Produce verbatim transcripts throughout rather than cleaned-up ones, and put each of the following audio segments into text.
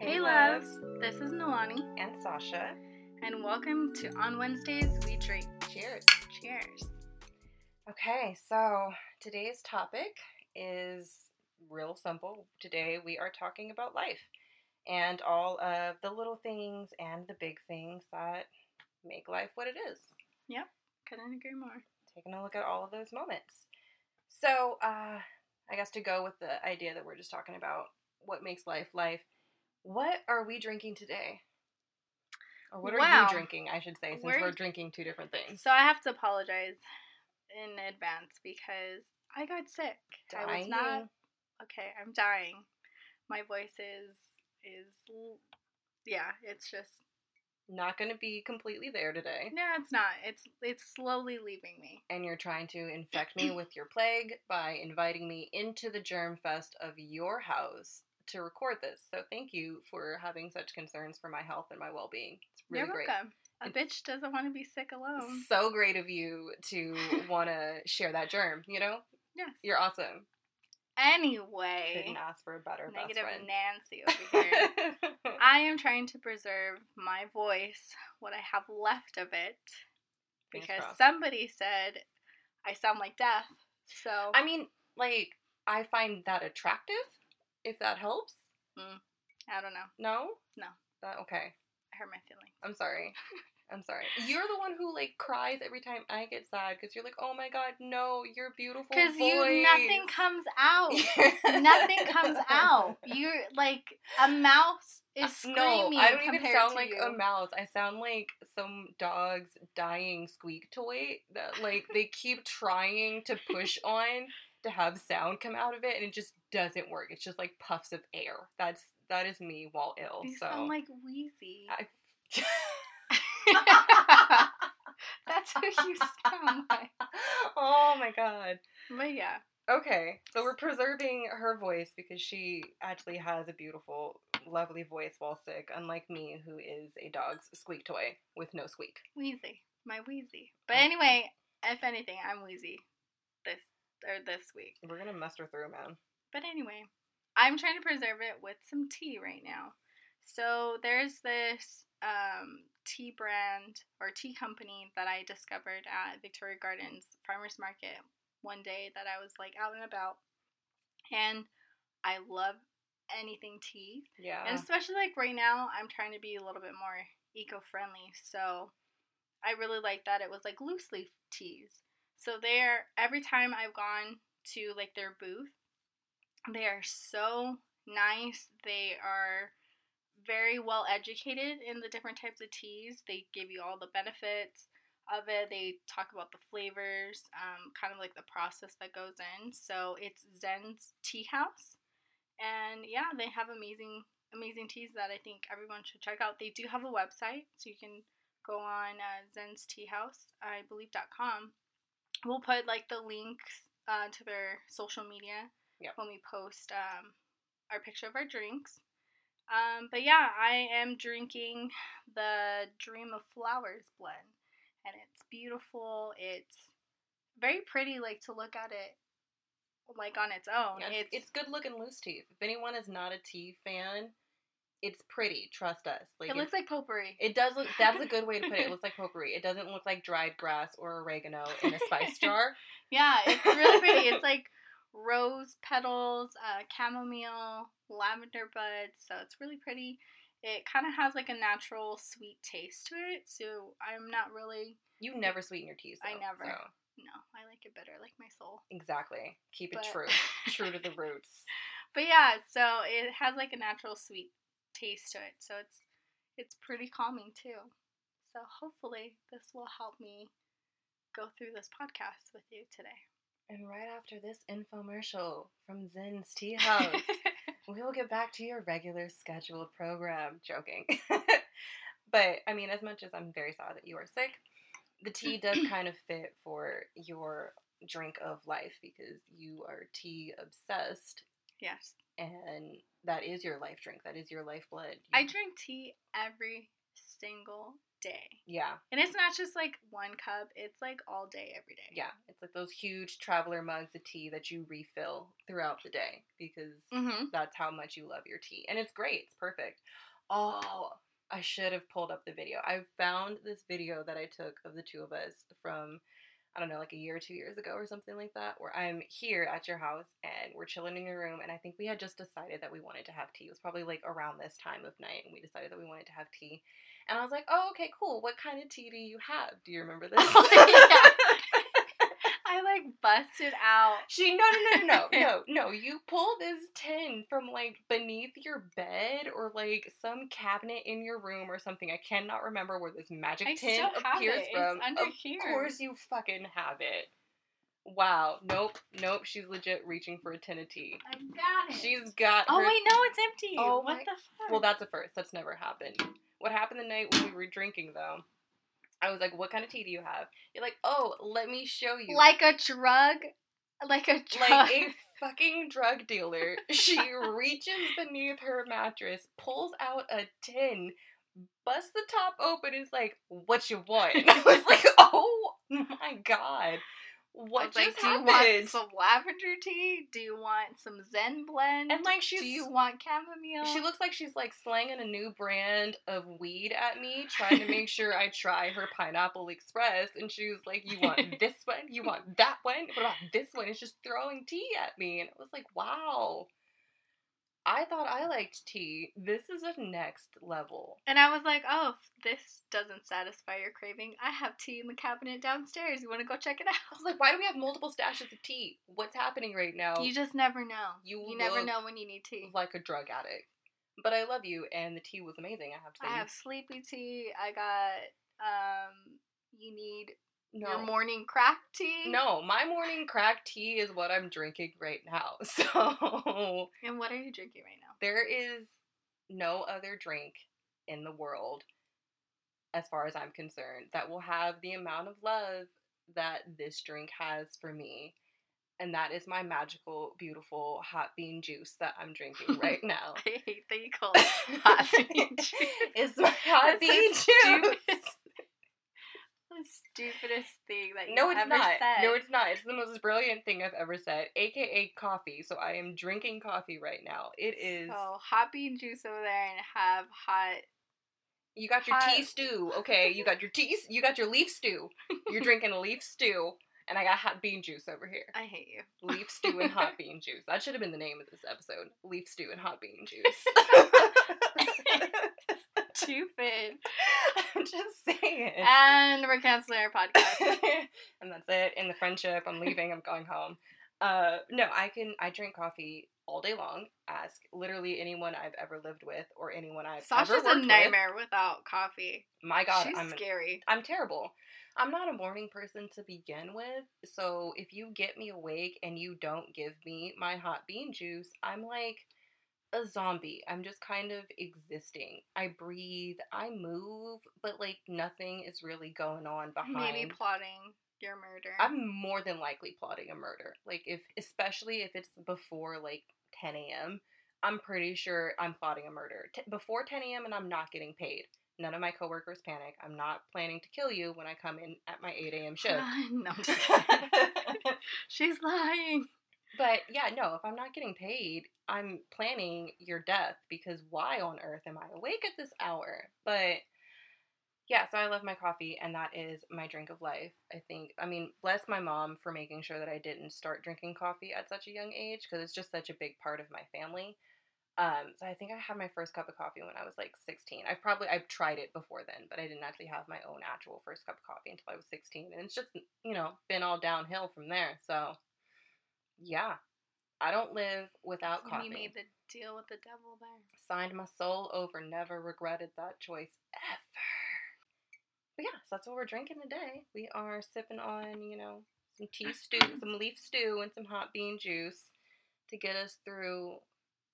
Hey, hey loves. loves, this is Nalani and Sasha, and welcome to On Wednesdays We Drink. Cheers. Cheers. Okay, so today's topic is real simple. Today we are talking about life and all of the little things and the big things that make life what it is. Yep, couldn't agree more. Taking a look at all of those moments. So, uh, I guess to go with the idea that we're just talking about what makes life life, what are we drinking today? Or what wow. are you drinking, I should say, since we're, we're drinking two different things. So I have to apologize in advance because I got sick. Dying. I was not... Okay, I'm dying. My voice is... is yeah, it's just... Not going to be completely there today. No, it's not. It's it's slowly leaving me. And you're trying to infect me with your plague by inviting me into the germ fest of your house to record this. So thank you for having such concerns for my health and my well-being. It's really you're great. Welcome. A and bitch doesn't want to be sick alone. So great of you to want to share that germ, you know? Yes. You're awesome. Anyway, couldn't ask for a better negative best friend. Nancy over here. I am trying to preserve my voice, what I have left of it, because somebody said I sound like death. So I mean, like I find that attractive. If that helps. Mm, I don't know. No. No. That, okay. I hurt my feelings. I'm sorry. I'm sorry. You're the one who, like, cries every time I get sad because you're like, oh, my God, no, you're beautiful voice. Because you, nothing comes out. Nothing comes out. You're, like, a mouse is screaming. No, I don't even sound like you. A mouse. I sound like some dog's dying squeak toy that, like, they keep trying to push on to have sound come out of it, and it just doesn't work. It's just, like, puffs of air. That's, that is me while ill. You so. sound like Wheezy. I... That's who you sound like. Oh my God. But yeah. Okay. So we're preserving her voice because she actually has a beautiful, lovely voice while sick, unlike me, who is a dog's squeak toy with no squeak. Wheezy. My Wheezy. But anyway, if anything, I'm Wheezy this or this week. We're gonna muster through, man. But anyway, I'm trying to preserve it with some tea right now. So there's this um tea brand or tea company that I discovered at Victoria Gardens Farmers Market one day that I was like out and about, and I love anything tea. Yeah. And especially like right now I'm trying to be a little bit more eco-friendly, so I really like that it was like loose leaf teas. So they're every time I've gone to like their booth, they are so nice. They are very well educated in the different types of teas. They give you all the benefits of it. They talk about the flavors, um, kind of like the process that goes in. So it's Zen's Tea House. And yeah, they have amazing, amazing teas that I think everyone should check out. They do have a website, so you can go on uh, Zen's Tea House, I believe, .com. We'll put like the links uh, to their social media yep. when we post um, our picture of our drinks. Um, but yeah, I am drinking the Dream of Flowers blend, and it's beautiful. It's very pretty, like, to look at it, like, on its own. Yeah, it's, it's, it's good-looking loose tea. If anyone is not a tea fan, it's pretty, trust us. Like, it looks like potpourri. It does look, that's a good way to put it. It looks like potpourri. It doesn't look like dried grass or oregano in a spice jar. Yeah, it's really pretty. It's like rose petals, uh, chamomile, lavender buds, so it's really pretty. It kind of has like a natural sweet taste to it, so I'm not really... You never sweeten your teas, though. I never. So. No, I like it bitter, like my soul. Exactly. Keep but... it true. True to the roots. But yeah, so it has like a natural sweet taste to it, so it's it's pretty calming too. So hopefully this will help me go through this podcast with you today. And right after this infomercial from Zen's Tea House, we will get back to your regular scheduled program. Joking. But, I mean, as much as I'm very sad that you are sick, the tea does kind of fit for your drink of life because you are tea obsessed. Yes. And that is your life drink. That is your lifeblood. You I drink tea every single day. Yeah. And it's not just like one cup, it's like all day, every day. Yeah. It's like those huge traveler mugs of tea that you refill throughout the day because mm-hmm. that's how much you love your tea. And it's great. It's perfect. Oh, I should have pulled up the video. I found this video that I took of the two of us from, I don't know, like a year or two years ago or something like that, where I'm here at your house and we're chilling in your room, and I think we had just decided that we wanted to have tea. It was probably like around this time of night, and we decided that we wanted to have tea. And I was like, oh, okay, cool. What kind of tea do you have? Do you remember this? Oh, yeah. I like busted out. She, no, no, no, no, no, no, no. You pull this tin from like beneath your bed or like some cabinet in your room or something. I cannot remember where this magic I tin appears it. from. It's under of here. course you fucking have it. Wow. Nope. Nope. She's legit reaching for a tin of tea. I got it. She's got Oh, her... wait, no, it's empty. Oh, what my... the fuck? Well, that's a first. That's never happened. What happened the night when we were drinking, though? I was like, what kind of tea do you have? You're like, oh, let me show you. Like a drug? Like a drug. Like a fucking drug dealer. She reaches beneath her mattress, pulls out a tin, busts the top open, and is like, what you want? And I was like, oh my God. What just happened? Do you want some lavender tea? Do you want some Zen blend? And like she's, do you want chamomile? She looks like she's like slanging a new brand of weed at me, trying to make sure I try her Pineapple Express. And she was like, you want this one? You want that one? What about this one? It's just throwing tea at me. And I was like, wow. I thought I liked tea. This is a next level. And I was like, oh, if this doesn't satisfy your craving, I have tea in the cabinet downstairs. You want to go check it out? I was like, why do we have multiple stashes of tea? What's happening right now? You just never know. You, you never know when you need tea. Like a drug addict. But I love you, and the tea was amazing, I have to say. I have sleepy tea. I got, um, you need... No. Your morning crack tea? No, my morning crack tea is what I'm drinking right now. So. And what are you drinking right now? There is no other drink in the world, as far as I'm concerned, that will have the amount of love that this drink has for me. And that is my magical, beautiful hot bean juice that I'm drinking right now. I hate that you call it hot bean juice. It's my hot bean juice. The stupidest thing that you've no, it's ever not. said. No, it's not. It's the most brilliant thing I've ever said, a k a coffee. So I am drinking coffee right now. It is... So hot bean juice over there and have hot... You got your hot... tea stew, okay? You got your tea... You got your leaf stew. You're drinking a leaf stew, and I got hot bean juice over here. I hate you. Leaf stew and hot bean juice. That should have been the name of this episode. Leaf stew and hot bean juice. Stupid. I'm just saying. And we're canceling our podcast. And that's it. In the friendship, I'm leaving. I'm going home. Uh, no, I can. I drink coffee all day long. Ask literally anyone I've ever lived with or anyone I've Sasha's ever worked with. Sasha's a nightmare with. without coffee. My God, she's I'm scary. I'm terrible. I'm not a morning person to begin with. So if you get me awake and you don't give me my hot bean juice, I'm like a zombie. I'm just kind of existing. I breathe, I move, but like nothing is really going on behind. Maybe plotting your murder. I'm more than likely plotting a murder. Like if, especially if it's before like ten a.m., I'm pretty sure I'm plotting a murder. T- before ten a.m. and I'm not getting paid. None of my coworkers panic. I'm not planning to kill you when I come in at my eight a.m. shift. No, I'm just kidding. She's lying. But, yeah, no, if I'm not getting paid, I'm planning your death because why on earth am I awake at this hour? But, yeah, so I love my coffee, and that is my drink of life, I think. I mean, bless my mom for making sure that I didn't start drinking coffee at such a young age because it's just such a big part of my family. Um, so I think I had my first cup of coffee when I was, like, sixteen. I've probably, I've tried it before then, but I didn't actually have my own actual first cup of coffee until I was sixteen. And it's just, you know, been all downhill from there, so... Yeah. I don't live without coffee. You made the deal with the devil there. Signed my soul over. Never regretted that choice ever. But yeah, so that's what we're drinking today. We are sipping on, you know, some tea stew, some leaf stew, and some hot bean juice to get us through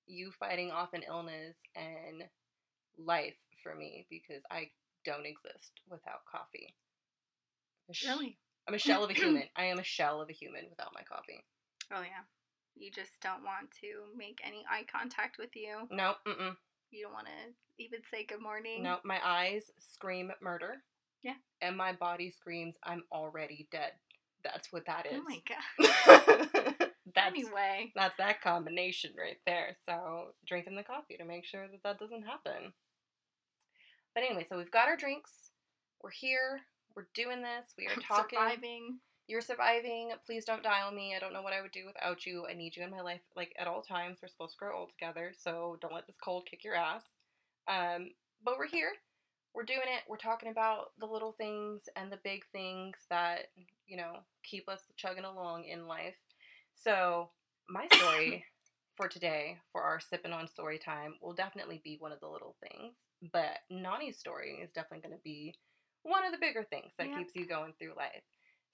you fighting off an illness and life for me because I don't exist without coffee. Really? I'm a shell of a human. I am a shell of a human without my coffee. Oh, yeah. You just don't want to make any eye contact with you. No, mm-mm. You don't want to even say good morning? No, my eyes scream murder. Yeah. And my body screams, I'm already dead. That's what that is. Oh my God. That's, anyway. That's that combination right there. So drinking the coffee to make sure that that doesn't happen. But anyway, so we've got our drinks. We're here. We're doing this. We are talking. Surviving. You're surviving. Please don't die on me. I don't know what I would do without you. I need you in my life, like, at all times. We're supposed to grow old together, so don't let this cold kick your ass. Um, but we're here. We're doing it. We're talking about the little things and the big things that, you know, keep us chugging along in life. So my story for today, for our sipping on story time, will definitely be one of the little things. But Nani's story is definitely going to be one of the bigger things that yep. keeps you going through life.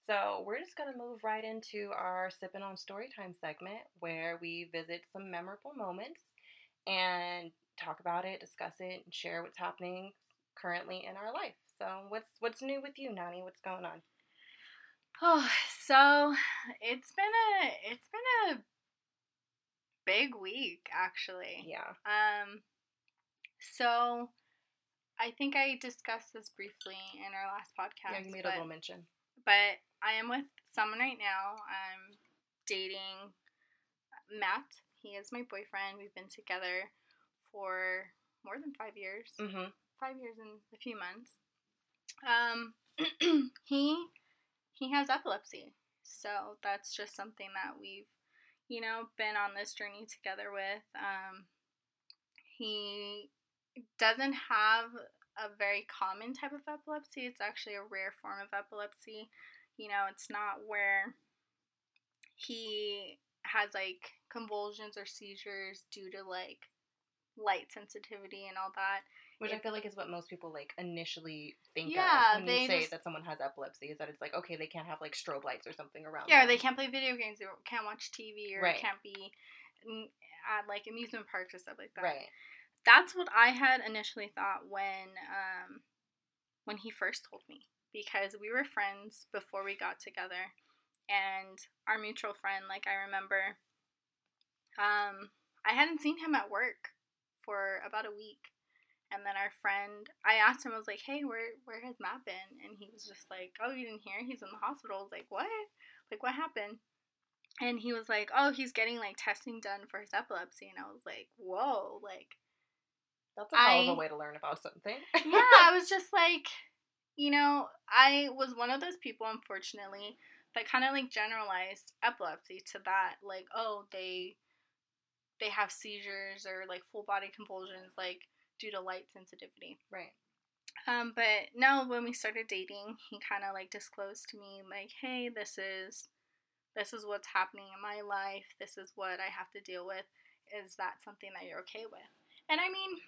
So we're just going to move right into our Sippin' on Storytime segment, where we visit some memorable moments and talk about it, discuss it, and share what's happening currently in our life. So what's what's new with you, Nani? What's going on? Oh, so it's been a it's been a big week, actually. Yeah. Um. So I think I discussed this briefly in our last podcast. Yeah, you made a little mention. But I am with someone right now. I'm dating Matt. He is my boyfriend. We've been together for more than five years. Mm-hmm. Five years and a few months. Um, he he has epilepsy. So that's just something that we've, you know, been on this journey together with. Um, he doesn't have a very common type of epilepsy. It's actually a rare form of epilepsy. You know, it's not where he has, like, convulsions or seizures due to, like, light sensitivity and all that. Which it, I feel like is what most people, like, initially think yeah, of when you say just, that someone has epilepsy, is that it's like, okay, they can't have, like, strobe lights or something around Yeah, them. They can't play video games, or can't watch T V, or right. can't be at, like, amusement parks or stuff like that. Right. That's what I had initially thought when um, when he first told me, because we were friends before we got together, and our mutual friend, like, I remember, um, I hadn't seen him at work for about a week, and then our friend, I asked him, I was like, hey, where, where has Matt been? And he was just like, oh, you didn't hear? He's in the hospital. I was like, what? Like, what happened? And he was like, oh, he's getting, like, testing done for his epilepsy, and I was like, whoa, like, that's a hell of a way to learn about something. Yeah, I was just like, you know, I was one of those people, unfortunately, that kind of, like, generalized epilepsy to that, like, oh, they they have seizures or, like, full body convulsions, like, due to light sensitivity. Right. Um, but no, when we started dating, he kind of, like, disclosed to me, like, hey, this is this is what's happening in my life. This is what I have to deal with. Is that something that you're okay with? And I mean,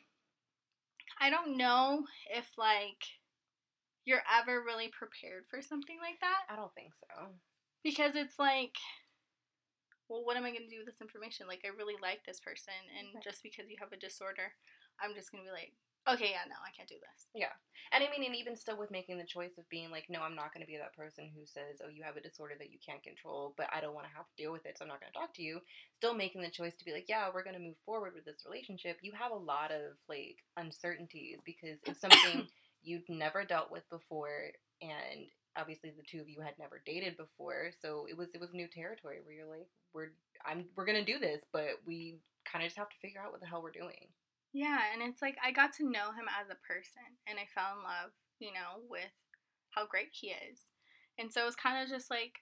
I don't know if, like, you're ever really prepared for something like that. I don't think so. Because it's like, well, what am I going to do with this information? Like, I really like this person, and right. just because you have a disorder, I'm just going to be like, okay, yeah, no, I can't do this. Yeah. And I mean, and even still with making the choice of being like, no, I'm not going to be that person who says, oh, you have a disorder that you can't control, but I don't want to have to deal with it, so I'm not going to talk to you. Still making the choice to be like, yeah, we're going to move forward with this relationship. You have a lot of, like, uncertainties, because it's something you'd never dealt with before, and obviously the two of you had never dated before, so it was it was new territory where you're like, we're I'm we're going to do this, but we kind of just have to figure out what the hell we're doing. Yeah, and it's like, I got to know him as a person, and I fell in love, you know, with how great he is. And so it was kind of just like,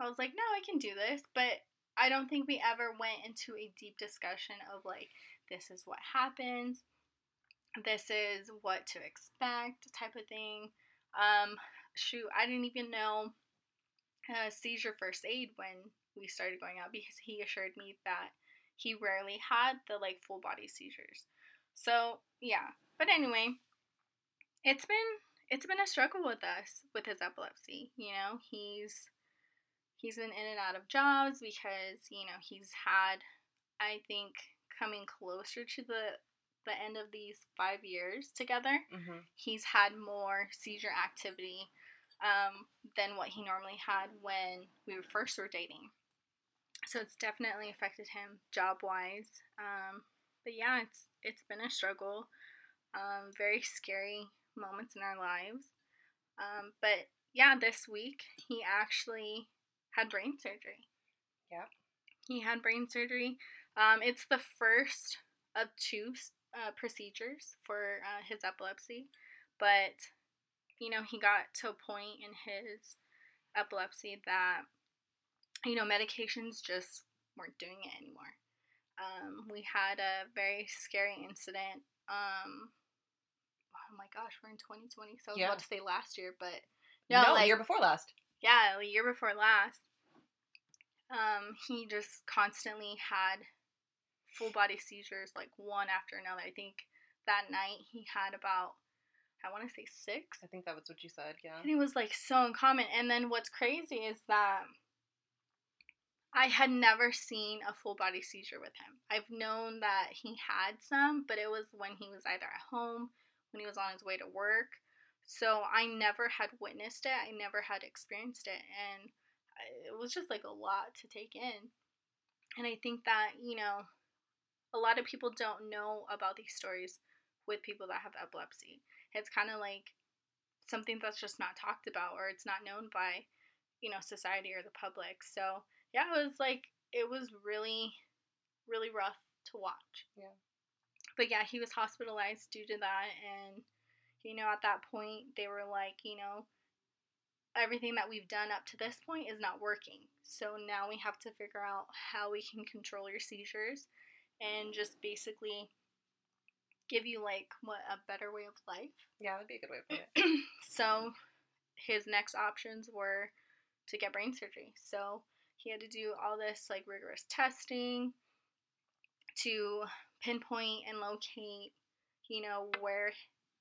I was like, no, I can do this, but I don't think we ever went into a deep discussion of, like, this is what happens, this is what to expect type of thing. Um, shoot, I didn't even know uh, seizure first aid when we started going out, because he assured me that he rarely had the, like, full body seizures. So, yeah. But anyway, it's been it's been a struggle with us with his epilepsy, you know. He's he's been in and out of jobs because, you know, he's had, I think, coming closer to the the end of these five years together, mm-hmm. he's had more seizure activity um, than what he normally had when we were first were dating. So it's definitely affected him job-wise. Um, But yeah, it's it's been a struggle. Um, very scary moments in our lives. Um, but yeah, this week he actually had brain surgery. Yep. He had brain surgery. Um, it's the first of two uh, procedures for uh, his epilepsy. But, you know, he got to a point in his epilepsy that, you know, medications just weren't doing it anymore. Um, we had a very scary incident. Um, oh my gosh, we're in twenty twenty, so I was yeah. about to say last year, but no, no like, year before last. Yeah, the year before last. Um, he just constantly had full body seizures, like one after another. I think that night he had about, I want to say six. I think that was what you said, yeah. And it was like so uncommon. And then what's crazy is that I had never seen a full body seizure with him. I've known that he had some, but it was when he was either at home, when he was on his way to work. So I never had witnessed it. I never had experienced it. And it was just like a lot to take in. And I think that, you know, a lot of people don't know about these stories with people that have epilepsy. It's kind of like something that's just not talked about, or it's not known by, you know, society or the public. So yeah, it was like, it was really, really rough to watch. Yeah. But yeah, he was hospitalized due to that. And, you know, at that point, they were like, you know, everything that we've done up to this point is not working. So now we have to figure out how we can control your seizures and just basically give you, like, what, a better way of life? Yeah, that'd be a good way of putting it. So his next options were to get brain surgery. So he had to do all this, like, rigorous testing to pinpoint and locate, you know, where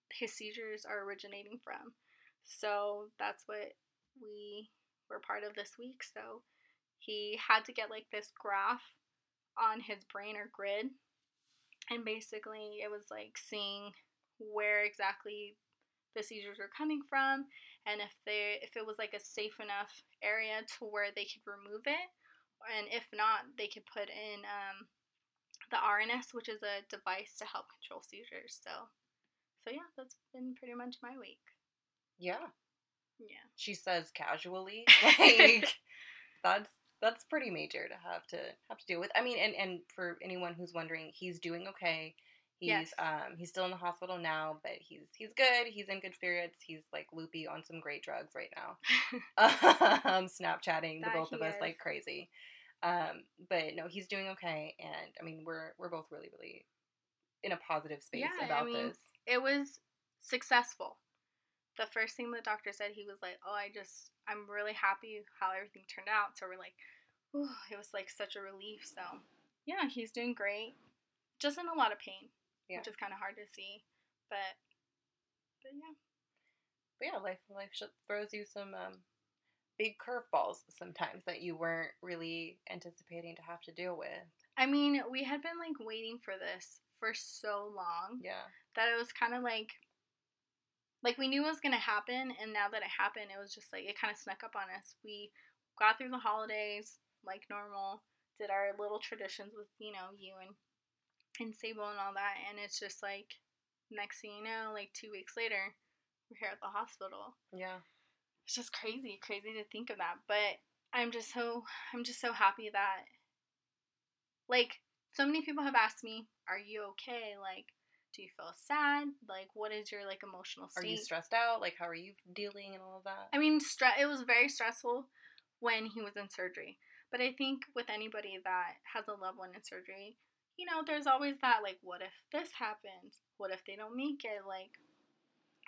his seizures are originating from. So that's what we were part of this week. So he had to get, like, this graph on his brain or grid. And basically, it was, like, seeing where exactly the seizures were coming from, and if they, if it was, like, a safe enough area to where they could remove it, and if not, they could put in um, the R N S, which is a device to help control seizures. So, so yeah, that's been pretty much my week. Yeah. Yeah. She says casually, like, that's... That's pretty major to have to have to deal with. I mean, and, and for anyone who's wondering, he's doing okay. He's yes. um he's still in the hospital now, but he's he's good. He's in good spirits. He's like loopy on some great drugs right now. um, Snapchatting the both of us is. Like crazy. Um, but no, he's doing okay, and I mean, we're we're both really really in a positive space yeah, about I mean, this. It was successful. The first thing the doctor said, he was like, oh, I just, I'm really happy how everything turned out. So we're like, ooh, it was like such a relief. So yeah, he's doing great. Just in a lot of pain, yeah. which is kind of hard to see. But, but yeah. But yeah, life, life throws you some um, big curveballs sometimes that you weren't really anticipating to have to deal with. I mean, we had been like waiting for this for so long. Yeah. That it was kind of like. Like, we knew it was going to happen, and now that it happened, it was just, like, it kind of snuck up on us. We got through the holidays, like normal, did our little traditions with, you know, you and, and Sable and all that, and it's just, like, next thing you know, like, two weeks later, we're here at the hospital. Yeah. It's just crazy, crazy to think of that, but I'm just so, I'm just so happy that, like, so many people have asked me, are you okay, like, do you feel sad? Like, what is your, like, emotional state? Are you stressed out? Like, how are you dealing and all of that? I mean, stre- it was very stressful when he was in surgery. But I think with anybody that has a loved one in surgery, you know, there's always that, like, what if this happens? What if they don't make it? Like,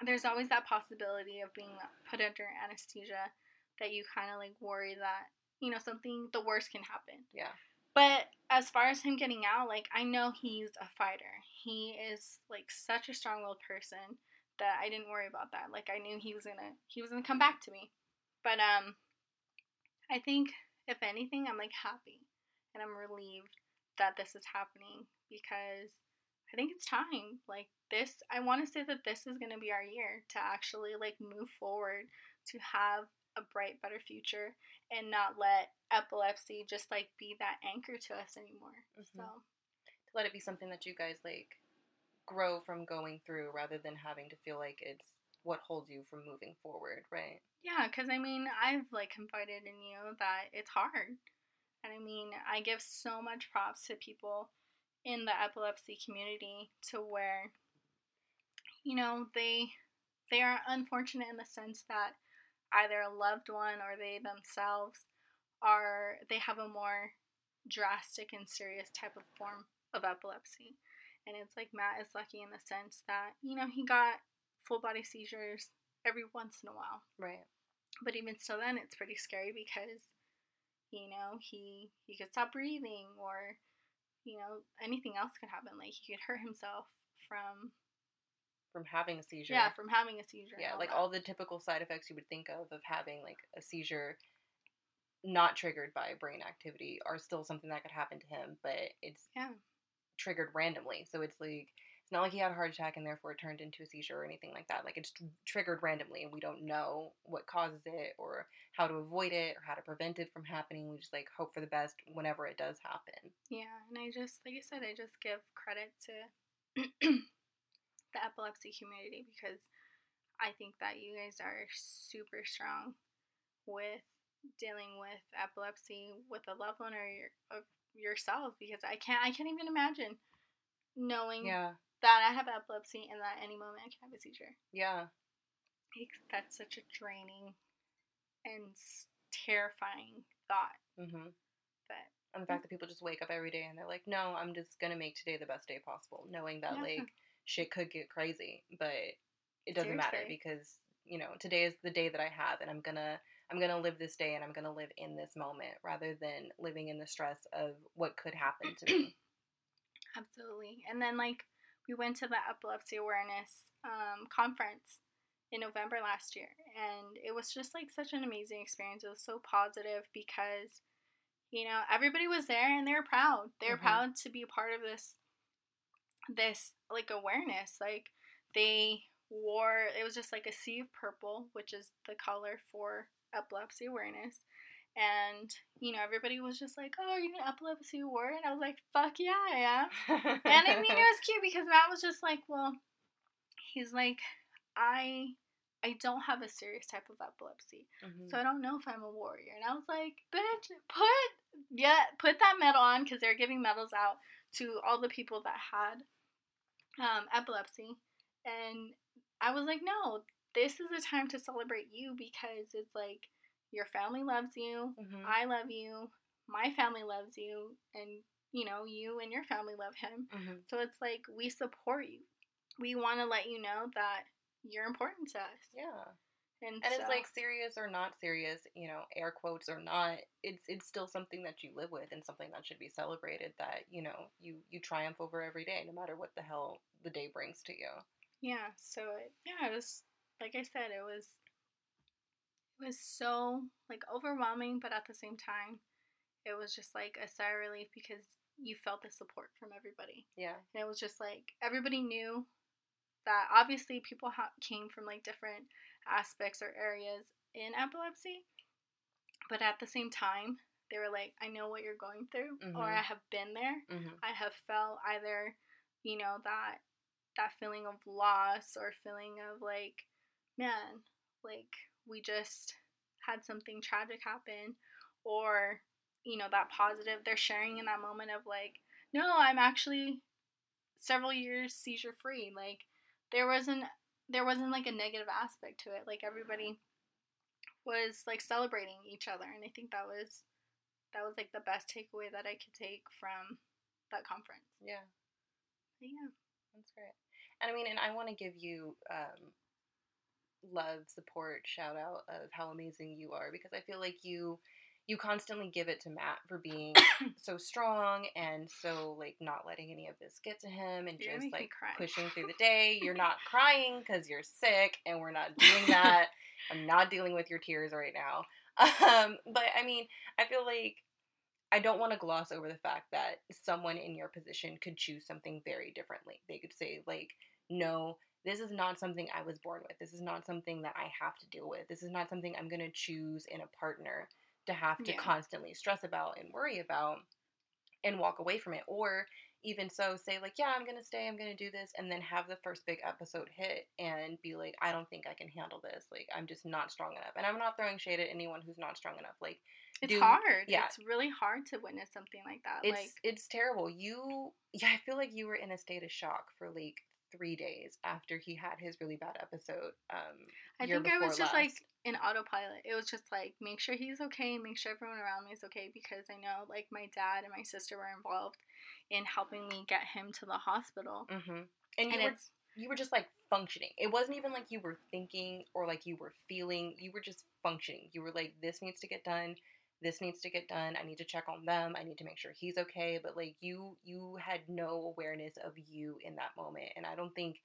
there's always that possibility of being put under anesthesia that you kind of, like, worry that, you know, something, the worst can happen. Yeah. But as far as him getting out, like, I know he's a fighter. He is, like, such a strong-willed person that I didn't worry about that. Like, I knew he was gonna, he was gonna come back to me. But, um, I think, if anything, I'm, like, happy. And I'm relieved that this is happening because I think it's time. Like, this, I want to say that this is gonna be our year to actually, like, move forward to have a bright, better future and not let epilepsy just, like, be that anchor to us anymore. Mm-hmm. So let it be something that you guys like grow from going through rather than having to feel like it's what holds you from moving forward, right? Yeah, because I mean, I've like confided in you that it's hard. And I mean, I give so much props to people in the epilepsy community to where, you know, they they are unfortunate in the sense that either a loved one or they themselves are, they have a more drastic and serious type of form of epilepsy. And it's like Matt is lucky in the sense that, you know, he got full body seizures every once in a while. Right. But even still then, it's pretty scary because, you know, he, he could stop breathing or, you know, anything else could happen. Like, he could hurt himself from... From having a seizure. Yeah, from having a seizure. Yeah, all like that. All the typical side effects you would think of, of having, like, a seizure not triggered by brain activity are still something that could happen to him, but it's... Yeah. Triggered randomly, so it's like it's not like he had a heart attack and therefore it turned into a seizure or anything like that. Like, it's t- triggered randomly and we don't know what causes it or how to avoid it or how to prevent it from happening. We just like hope for the best whenever it does happen. Yeah, and I just, like I said, I just give credit to the epilepsy community because I think that you guys are super strong with dealing with epilepsy with a loved one or your a yourself, because I can't I can't even imagine knowing yeah. that I have epilepsy and that any moment I can have a seizure. Yeah. That's such a draining and terrifying thought. Mm-hmm. But, and the fact that people just wake up every day and they're like, no, I'm just going to make today the best day possible, knowing that yeah. like shit could get crazy, but it doesn't Seriously. matter because, you know, today is the day that I have and I'm going to I'm going to live this day and I'm going to live in this moment rather than living in the stress of what could happen to me. Absolutely. And then, like, we went to the epilepsy awareness um, conference in November last year. And it was just, like, such an amazing experience. It was so positive because, you know, everybody was there and they were proud. They were mm-hmm. proud to be a part of this, this, like, awareness. Like, they wore, it was just, like, a sea of purple, which is the color for epilepsy awareness, and you know, everybody was just like, oh, are you an epilepsy award? And I was like, fuck yeah, I am. And I mean, it was cute because Matt was just like, well, he's like, I I don't have a serious type of epilepsy, mm-hmm. so I don't know if I'm a warrior. And I was like, bitch, put yeah put that medal on, because they're giving medals out to all the people that had um epilepsy. And I was like, no, this is a time to celebrate you, because it's like your family loves you, mm-hmm. I love you, my family loves you, and, you know, you and your family love him. Mm-hmm. So it's like, we support you. We want to let you know that you're important to us. Yeah. And, and so, it's like, serious or not serious, you know, air quotes or not, it's it's still something that you live with and something that should be celebrated, that, you know, you, you triumph over every day, no matter what the hell the day brings to you. Yeah. So, it, yeah, it was... Like I said, it was it was so, like, overwhelming, but at the same time, it was just, like, a sigh of relief because you felt the support from everybody. Yeah. And it was just, like, everybody knew that, obviously, people ha- came from, like, different aspects or areas in epilepsy, but at the same time, they were like, I know what you're going through, mm-hmm. or I have been there. Mm-hmm. I have felt either, you know, that that feeling of loss or feeling of, like, man, like, we just had something tragic happen, or, you know, that positive, they're sharing in that moment of, like, no, I'm actually several years seizure free. Like, there wasn't, there wasn't, like, a negative aspect to it. Like, everybody was, like, celebrating each other, and I think that was, that was, like, the best takeaway that I could take from that conference. Yeah. But yeah. That's great. And, I mean, and I want to give you, um, love, support, shout out of how amazing you are, because I feel like you you constantly give it to Matt for being so strong and so, like, not letting any of this get to him and you're just, like, pushing through the day. You're not crying because you're sick, and we're not doing that. I'm not dealing with your tears right now. Um, but, I mean, I feel like I don't want to gloss over the fact that someone in your position could choose something very differently. They could say, like, no, this is not something I was born with. This is not something that I have to deal with. This is not something I'm going to choose in a partner to have to yeah. constantly stress about and worry about and walk away from it. Or even so, say like, yeah, I'm going to stay, I'm going to do this, and then have the first big episode hit and be like, I don't think I can handle this. Like, I'm just not strong enough. And I'm not throwing shade at anyone who's not strong enough. Like, it's do, hard. Yeah. It's really hard to witness something like that. It's, like, it's terrible. You, yeah, I feel like you were in a state of shock for like three days after he had his really bad episode. Um, I think I was just last. like in autopilot. It was just like, make sure he's okay, make sure everyone around me is okay, because I know like my dad and my sister were involved in helping me get him to the hospital. Mm-hmm. And, you, and were, it's, you were just, like, functioning. It wasn't even like you were thinking or, like, you were feeling. You were just functioning. You were like, this needs to get done. This needs to get done. I need to check on them. I need to make sure he's okay. But, like, you you had no awareness of you in that moment. And I don't think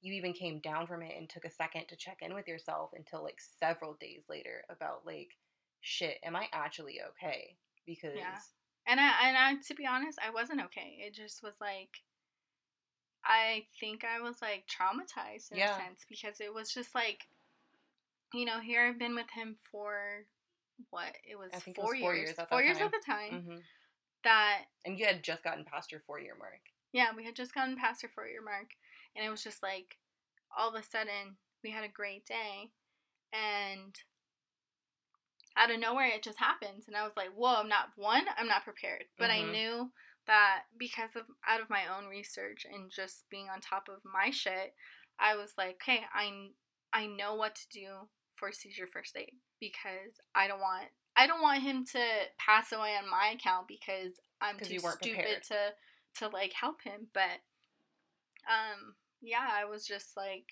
you even came down from it and took a second to check in with yourself until, like, several days later about, like, shit, am I actually okay? Because... yeah. And I, and I, to be honest, I wasn't okay. It just was like, I think I was like traumatized in yeah. a sense, because it was just like, you know, here I've been with him for what? It was, I think four, it was four years. years four years time. at the time. Mm-hmm. That. And you had just gotten past your four year mark. Yeah, we had just gotten past your four year mark. And it was just like, all of a sudden, we had a great day. And out of nowhere, it just happens. And I was like, whoa, I'm not, one, I'm not prepared. But mm-hmm. I knew that because of, out of my own research and just being on top of my shit, I was like, okay, I, I know what to do for seizure first aid, because I don't want, I don't want him to pass away on my account because I'm too stupid to, to like help him. But, um, yeah, I was just like,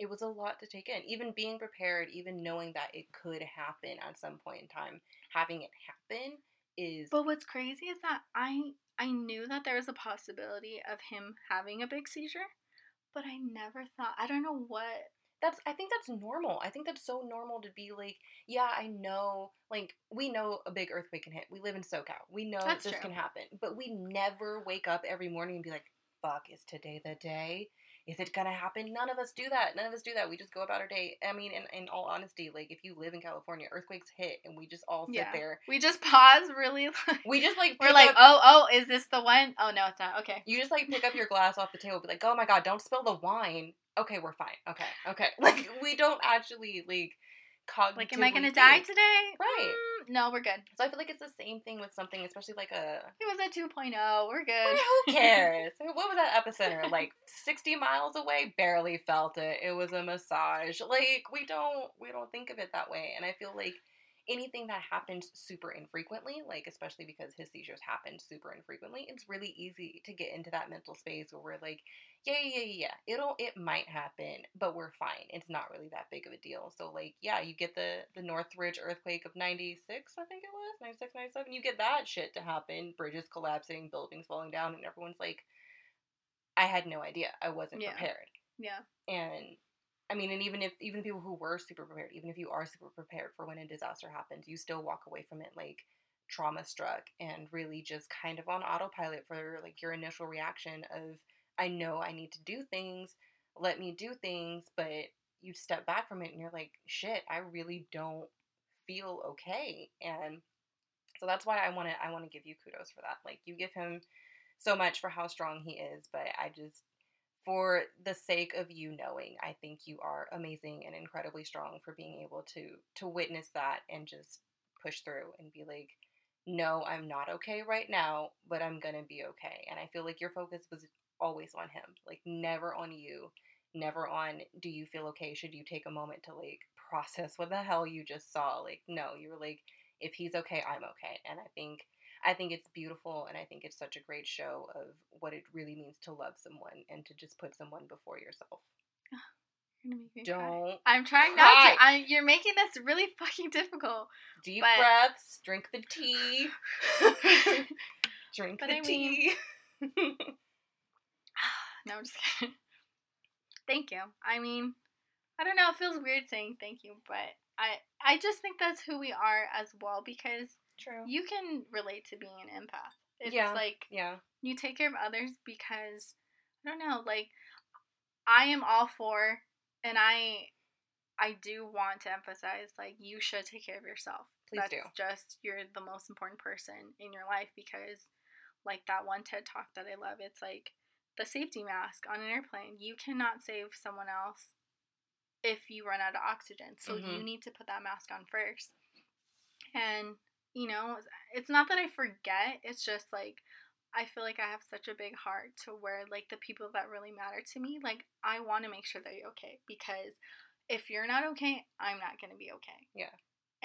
it was a lot to take in. Even being prepared, even knowing that it could happen at some point in time, having it happen is... But what's crazy is that I I knew that there was a possibility of him having a big seizure, but I never thought... I don't know what... That's. I think that's normal. I think that's so normal to be like, yeah, I know... Like, we know a big earthquake can hit. We live in SoCal. We know that's this true. Can happen. But we never wake up every morning and be like, fuck, is today the day? Is it going to happen? None of us do that. None of us do that. We just go about our day. I mean, in, in all honesty, like, if you live in California, earthquakes hit, and we just all sit yeah. there. We just pause, really. Like, we just, like, we're like, up, oh, oh, is this the one? Oh, no, it's not. Okay. You just, like, pick up your glass off the table, be like, oh, my God, don't spill the wine. Okay, we're fine. Okay, okay. Like, we don't actually, like, cognitively. Like, am I going to die today? Right. Mm, no, we're good. So I feel like it's the same thing with something, especially like a... It was a two point oh. We're good. Well, who cares? What was that epicenter? Like, sixty miles away? Barely felt it. It was a massage. Like, we don't, we don't think of it that way. And I feel like anything that happens super infrequently, like, especially because his seizures happened super infrequently, it's really easy to get into that mental space where we're like, yeah, yeah, yeah, yeah, it'll, it might happen, but we're fine. It's not really that big of a deal. So, like, yeah, you get the, the Northridge earthquake of ninety-six, I think it was, ninety-six, ninety-seven, you get that shit to happen, bridges collapsing, buildings falling down, and everyone's like, I had no idea. I wasn't yeah. prepared. Yeah. And... I mean, and even if, even people who were super prepared, even if you are super prepared for when a disaster happens, you still walk away from it, like, trauma-struck and really just kind of on autopilot for, like, your initial reaction of, I know I need to do things, let me do things, but you step back from it and you're like, shit, I really don't feel okay. And so that's why I want to, I want to give you kudos for that. Like, you give him so much for how strong he is, but I just... For the sake of you knowing, I think you are amazing and incredibly strong for being able to to witness that and just push through and be like, no, I'm not okay right now, but I'm going to be okay. And I feel like your focus was always on him, like never on you, never on do you feel okay? Should you take a moment to like process what the hell you just saw? Like, no, you were like, if he's okay, I'm okay. And I think I think it's beautiful, and I think it's such a great show of what it really means to love someone and to just put someone before yourself. You're gonna make me Don't cry. I'm trying cry. not to. I, you're making this really fucking difficult. Deep but... breaths. Drink the tea. drink but the I tea. Mean... no, I'm just kidding. Thank you. I mean, I don't know. It feels weird saying thank you, but I, I just think that's who we are as well, because... True. You can relate to being an empath. It's yeah, like yeah. you take care of others because, I don't know, like, I am all for, and I I do want to emphasize, like, you should take care of yourself. Please That's do. Just, you're the most important person in your life because, like that one TED Talk that I love. It's like the safety mask on an airplane. You cannot save someone else if you run out of oxygen. So mm-hmm. you need to put that mask on first. And, you know, it's not that I forget. It's just like I feel like I have such a big heart to where, like, the people that really matter to me, like, I want to make sure they're okay. Because if you're not okay, I'm not going to be okay. Yeah.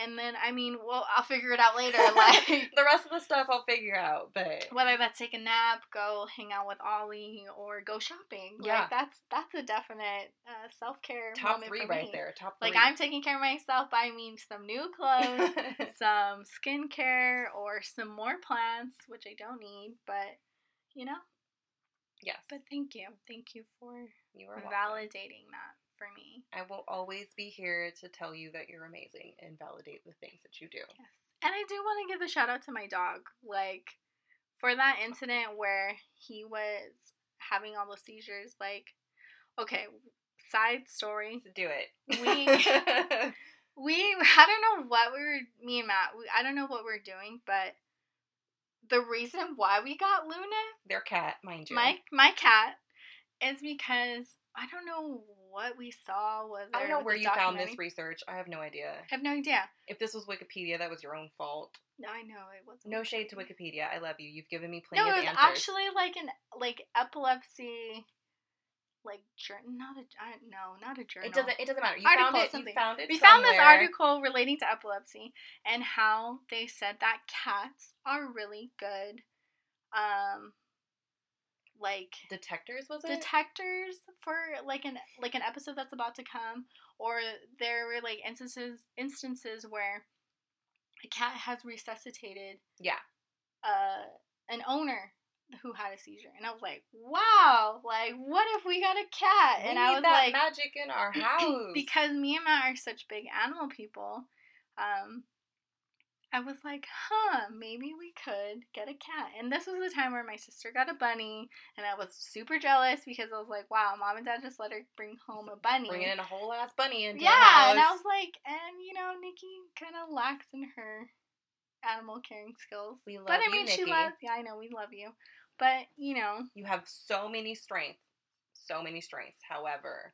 And then, I mean, well, I'll figure it out later. Like the rest of the stuff I'll figure out, but whether that's take a nap, go hang out with Ollie, or go shopping. Yeah. Like, that's that's a definite uh, self-care Top moment three for me. right there. Top three. Like, I'm taking care of myself by, I mean, some new clothes, some skincare, or some more plants, which I don't need, but, you know. Yes. But thank you. Thank you for you are validating welcome. that. For me. I will always be here to tell you that you're amazing and validate the things that you do. Yes. And I do want to give a shout out to my dog. Like, for that incident where he was having all those seizures, like, okay, side story. Do it. We, we, I don't know what we were, me and Matt, we, I don't know what we we're doing, but the reason why we got Luna. Their cat, mind you. My, my cat is because I don't know what we saw was I don't know where you found this research. I have no idea. I have no idea. If this was Wikipedia, that was your own fault. No, I know it wasn't. No shade to Wikipedia. I love you. You've given me plenty of answers. No, it was actually like an like epilepsy, like not a I, no, not a journal. It doesn't. It doesn't matter. You found it. You found it. We found this article relating to epilepsy and how they said that cats are really good. Um. Like detectors was it detectors for like an like an episode that's about to come, or there were like instances instances where a cat has resuscitated yeah uh an owner who had a seizure, and I was like, wow, like what if we got a cat? We and I was that like magic in our house because me and Matt are such big animal people. Um. I was like, huh, maybe we could get a cat. And this was the time where my sister got a bunny, and I was super jealous because I was like, wow, mom and dad just let her bring home a bunny. Bringing in a whole ass bunny into yeah, the house. Yeah, and I was like, and, you know, Nikki kind of lacks in her animal caring skills. We love you, Nikki. But, I mean, you, she loves, yeah, I know, we love you. But, you know. You have so many strengths. So many strengths. However,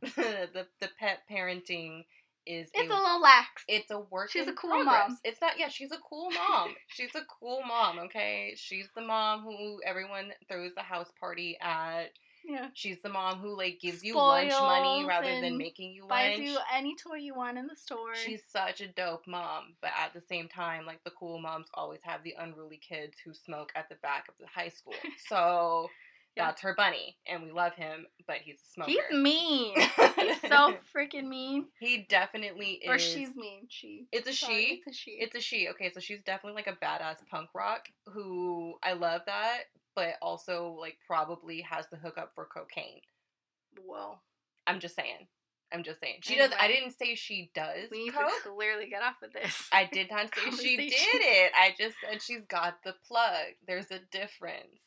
the the pet parenting Is it's a, a little lax. It's a work She's in a cool progress. mom. It's not, yeah, she's a cool mom. She's a cool mom, okay? She's the mom who everyone throws the house party at. Yeah. She's the mom who, like, gives Spoils you lunch money rather than making you lunch. Buys you any toy you want in the store. She's such a dope mom. But at the same time, like, the cool moms always have the unruly kids who smoke at the back of the high school. So yeah. That's her bunny, and we love him, but he's a smoker. He's mean. He's so freaking mean. He definitely is. Or she's mean. She. It's a Sorry, she? It's a she. It's a she. Okay, so she's definitely, like, a badass punk rock who, I love that, but also, like, probably has the hookup for cocaine. Whoa. I'm just saying. I'm just saying. She anyway, does. I didn't say she does. We need coke. to clearly get off of this. I did not say she did it. I just said she's got the plug. There's a difference.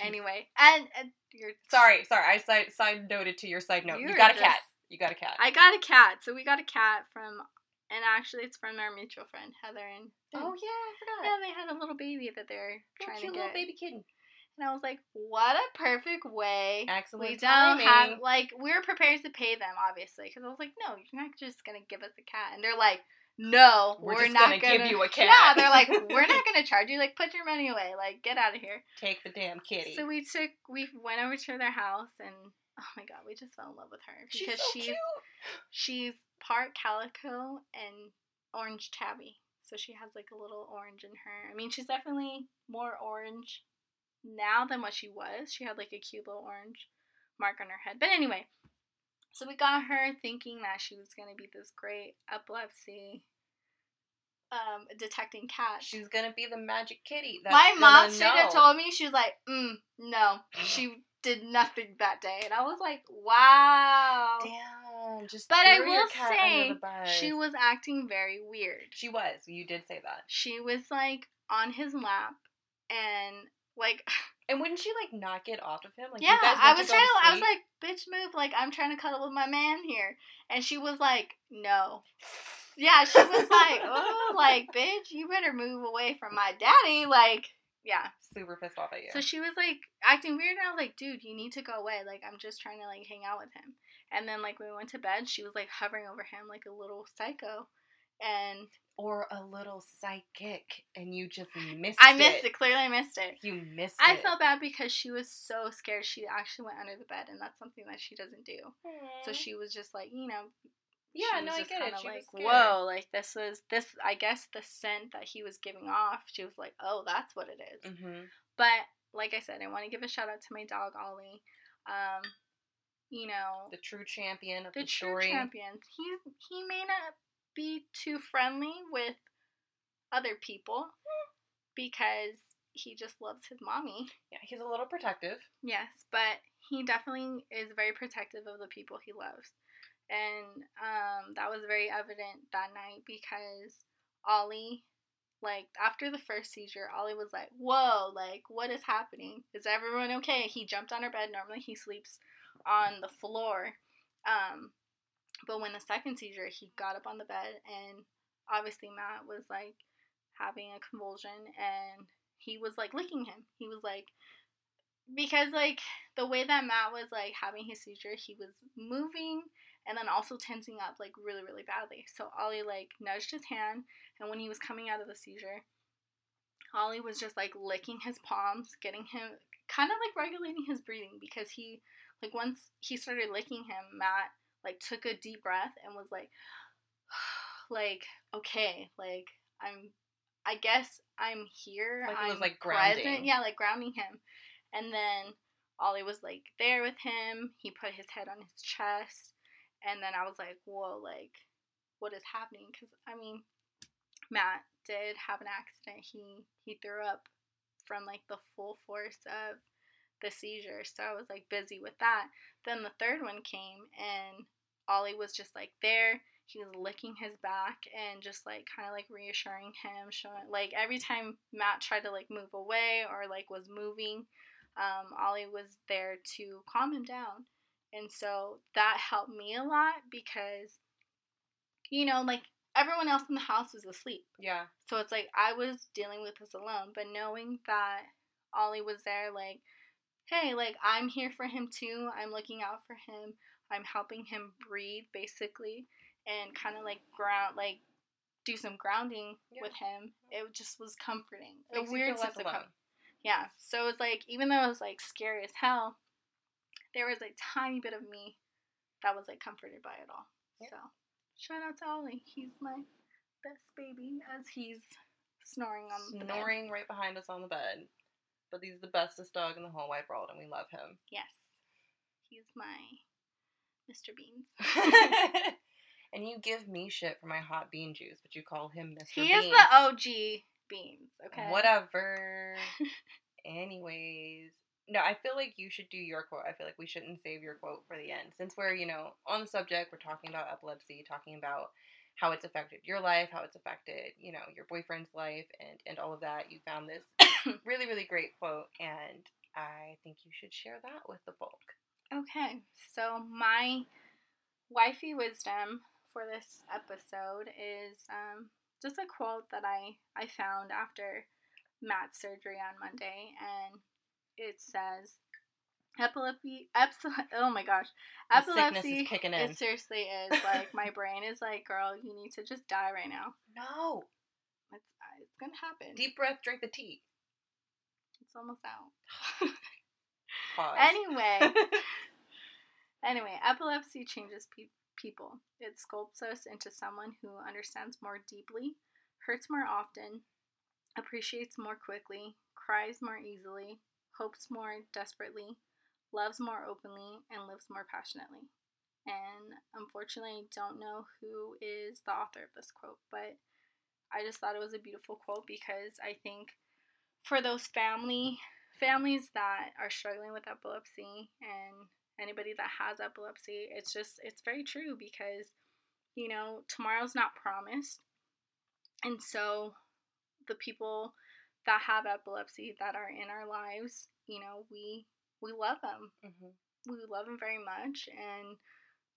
Jeez. Anyway, and, and you're... Sorry, sorry, I side, side noted to your side note. You, you got a just, cat. You got a cat. I got a cat. So we got a cat from, and actually it's from our mutual friend, Heather and... Oh, yeah, I forgot. Yeah, they had a little baby that they're trying to get. Little baby kitten. And I was like, what a perfect way. Excellent We don't timing. have, like, we were prepared to pay them, obviously, because I was like, no, you're not just going to give us a cat. And they're like... No, we're, we're just not gonna, gonna give you a cat. Yeah, they're like, we're not gonna charge you. Like, put your money away. Like, get out of here. Take the damn kitty. So we took, we went over to their house, and oh my god, we just fell in love with her because she's so she's, cute. she's part calico and orange tabby. So she has like a little orange in her. I mean, she's definitely more orange now than what she was. She had like a cute little orange mark on her head. But anyway. So we got her thinking that she was going to be this great epilepsy um, detecting cat. She's going to be the magic kitty. That's My mom should have told me, she was like, mm, no, she did nothing that day. And I was like, wow. Damn. Just but I will say, she was acting very weird. She was. You did say that. She was like on his lap and like... And wouldn't she, like, not get off of him? Like, yeah, you guys I was trying to, to I was like, bitch, move. Like, I'm trying to cuddle with my man here. And she was like, no. Yeah, she was like, oh, like, bitch, you better move away from my daddy. Like, yeah. Super pissed off at you. So she was, like, acting weird, and I was like, dude, you need to go away. Like, I'm just trying to, like, hang out with him. And then, like, when we went to bed, she was, like, hovering over him like a little psycho. And... Or a little psychic, and you just missed it. I missed it. it. Clearly I missed it. You missed I it. I felt bad because she was so scared. She actually went under the bed, and that's something that she doesn't do. Aww. So she was just like, you know... Yeah, no, I get it. She was like, whoa, like, this was, this, I guess the scent that he was giving off, she was like, oh, that's what it is. Mm-hmm. But, like I said, I want to give a shout out to my dog, Ollie. Um, you know. The true champion of the story. The true champion. He, he may not be too friendly with other people because he just loves his mommy. Yeah, he's a little protective. Yes, but he definitely is very protective of the people he loves. And um, that was very evident that night because Ollie, like, after the first seizure, Ollie was like, whoa, like, what is happening? Is everyone okay? He jumped on her bed. Normally he sleeps on the floor. Um, but when the second seizure, he got up on the bed, and obviously Matt was, like, having a convulsion, and he was, like, licking him. He was like... Because, like, the way that Matt was, like, having his seizure, he was moving and then also tensing up, like, really, really badly. So Ollie, like, nudged his hand, and when he was coming out of the seizure, Ollie was just, like, licking his palms, getting him, kind of, like, regulating his breathing because he, like, once he started licking him, Matt, like, took a deep breath and was like, like, okay, like, I'm, I guess I'm here. Like, it was, like, grounding. Present. Yeah, like, grounding him. And then Ollie was, like, there with him. He put his head on his chest. And then I was like, whoa, like, what is happening? Because, I mean, Matt did have an accident. He he threw up from, like, the full force of the seizure. So I was, like, busy with that. Then the third one came, and Ollie was just, like, there. He was licking his back and just, like, kind of, like, reassuring him. Showing, like, every time Matt tried to, like, move away or, like, was moving, Um, Ollie was there to calm him down, and so that helped me a lot because, you know, like, everyone else in the house was asleep. Yeah. So it's like I was dealing with this alone, but knowing that Ollie was there, like, hey, like, I'm here for him too. I'm looking out for him. I'm helping him breathe, basically, and kind of, like, ground, like, do some grounding yeah. with him. It just was comforting. Makes a weird sense of comfort. Yeah, so it's like, even though it was, like, scary as hell, there was a tiny bit of me that was, like, comforted by it all. Yep. So, shout out to Ollie. He's my best baby as he's snoring on snoring the bed. Snoring right behind us on the bed. But he's the bestest dog in the whole wide world, and we love him. Yes. He's my Mister Beans. And you give me shit for my hot bean juice, but you call him Mister He Beans. He is the O G. Beans, okay. Whatever. Anyways. No, I feel like you should do your quote. I feel like we shouldn't save your quote for the end. Since we're, you know, on the subject, we're talking about epilepsy, talking about how it's affected your life, how it's affected, you know, your boyfriend's life, and, and all of that. You found this really, really great quote, and I think you should share that with the folk. Okay. So my wifey wisdom for this episode is... um. Just a quote that I, I found after Matt's surgery on Monday, and it says, epilepsy, epilepsy oh my gosh, epilepsy, it seriously is, like, my brain is like, girl, you need to just die right now. No. It's, it's gonna happen. Deep breath, drink the tea. It's almost out. Pause. Anyway. Anyway, epilepsy changes people. People. It sculpts us into someone who understands more deeply, hurts more often, appreciates more quickly, cries more easily, hopes more desperately, loves more openly, and lives more passionately. And unfortunately, I don't know who is the author of this quote, but I just thought it was a beautiful quote because I think for those family families that are struggling with epilepsy and anybody that has epilepsy, it's just, it's very true because, you know, tomorrow's not promised. And so the people that have epilepsy that are in our lives, you know, we, we love them. Mm-hmm. We love them very much. And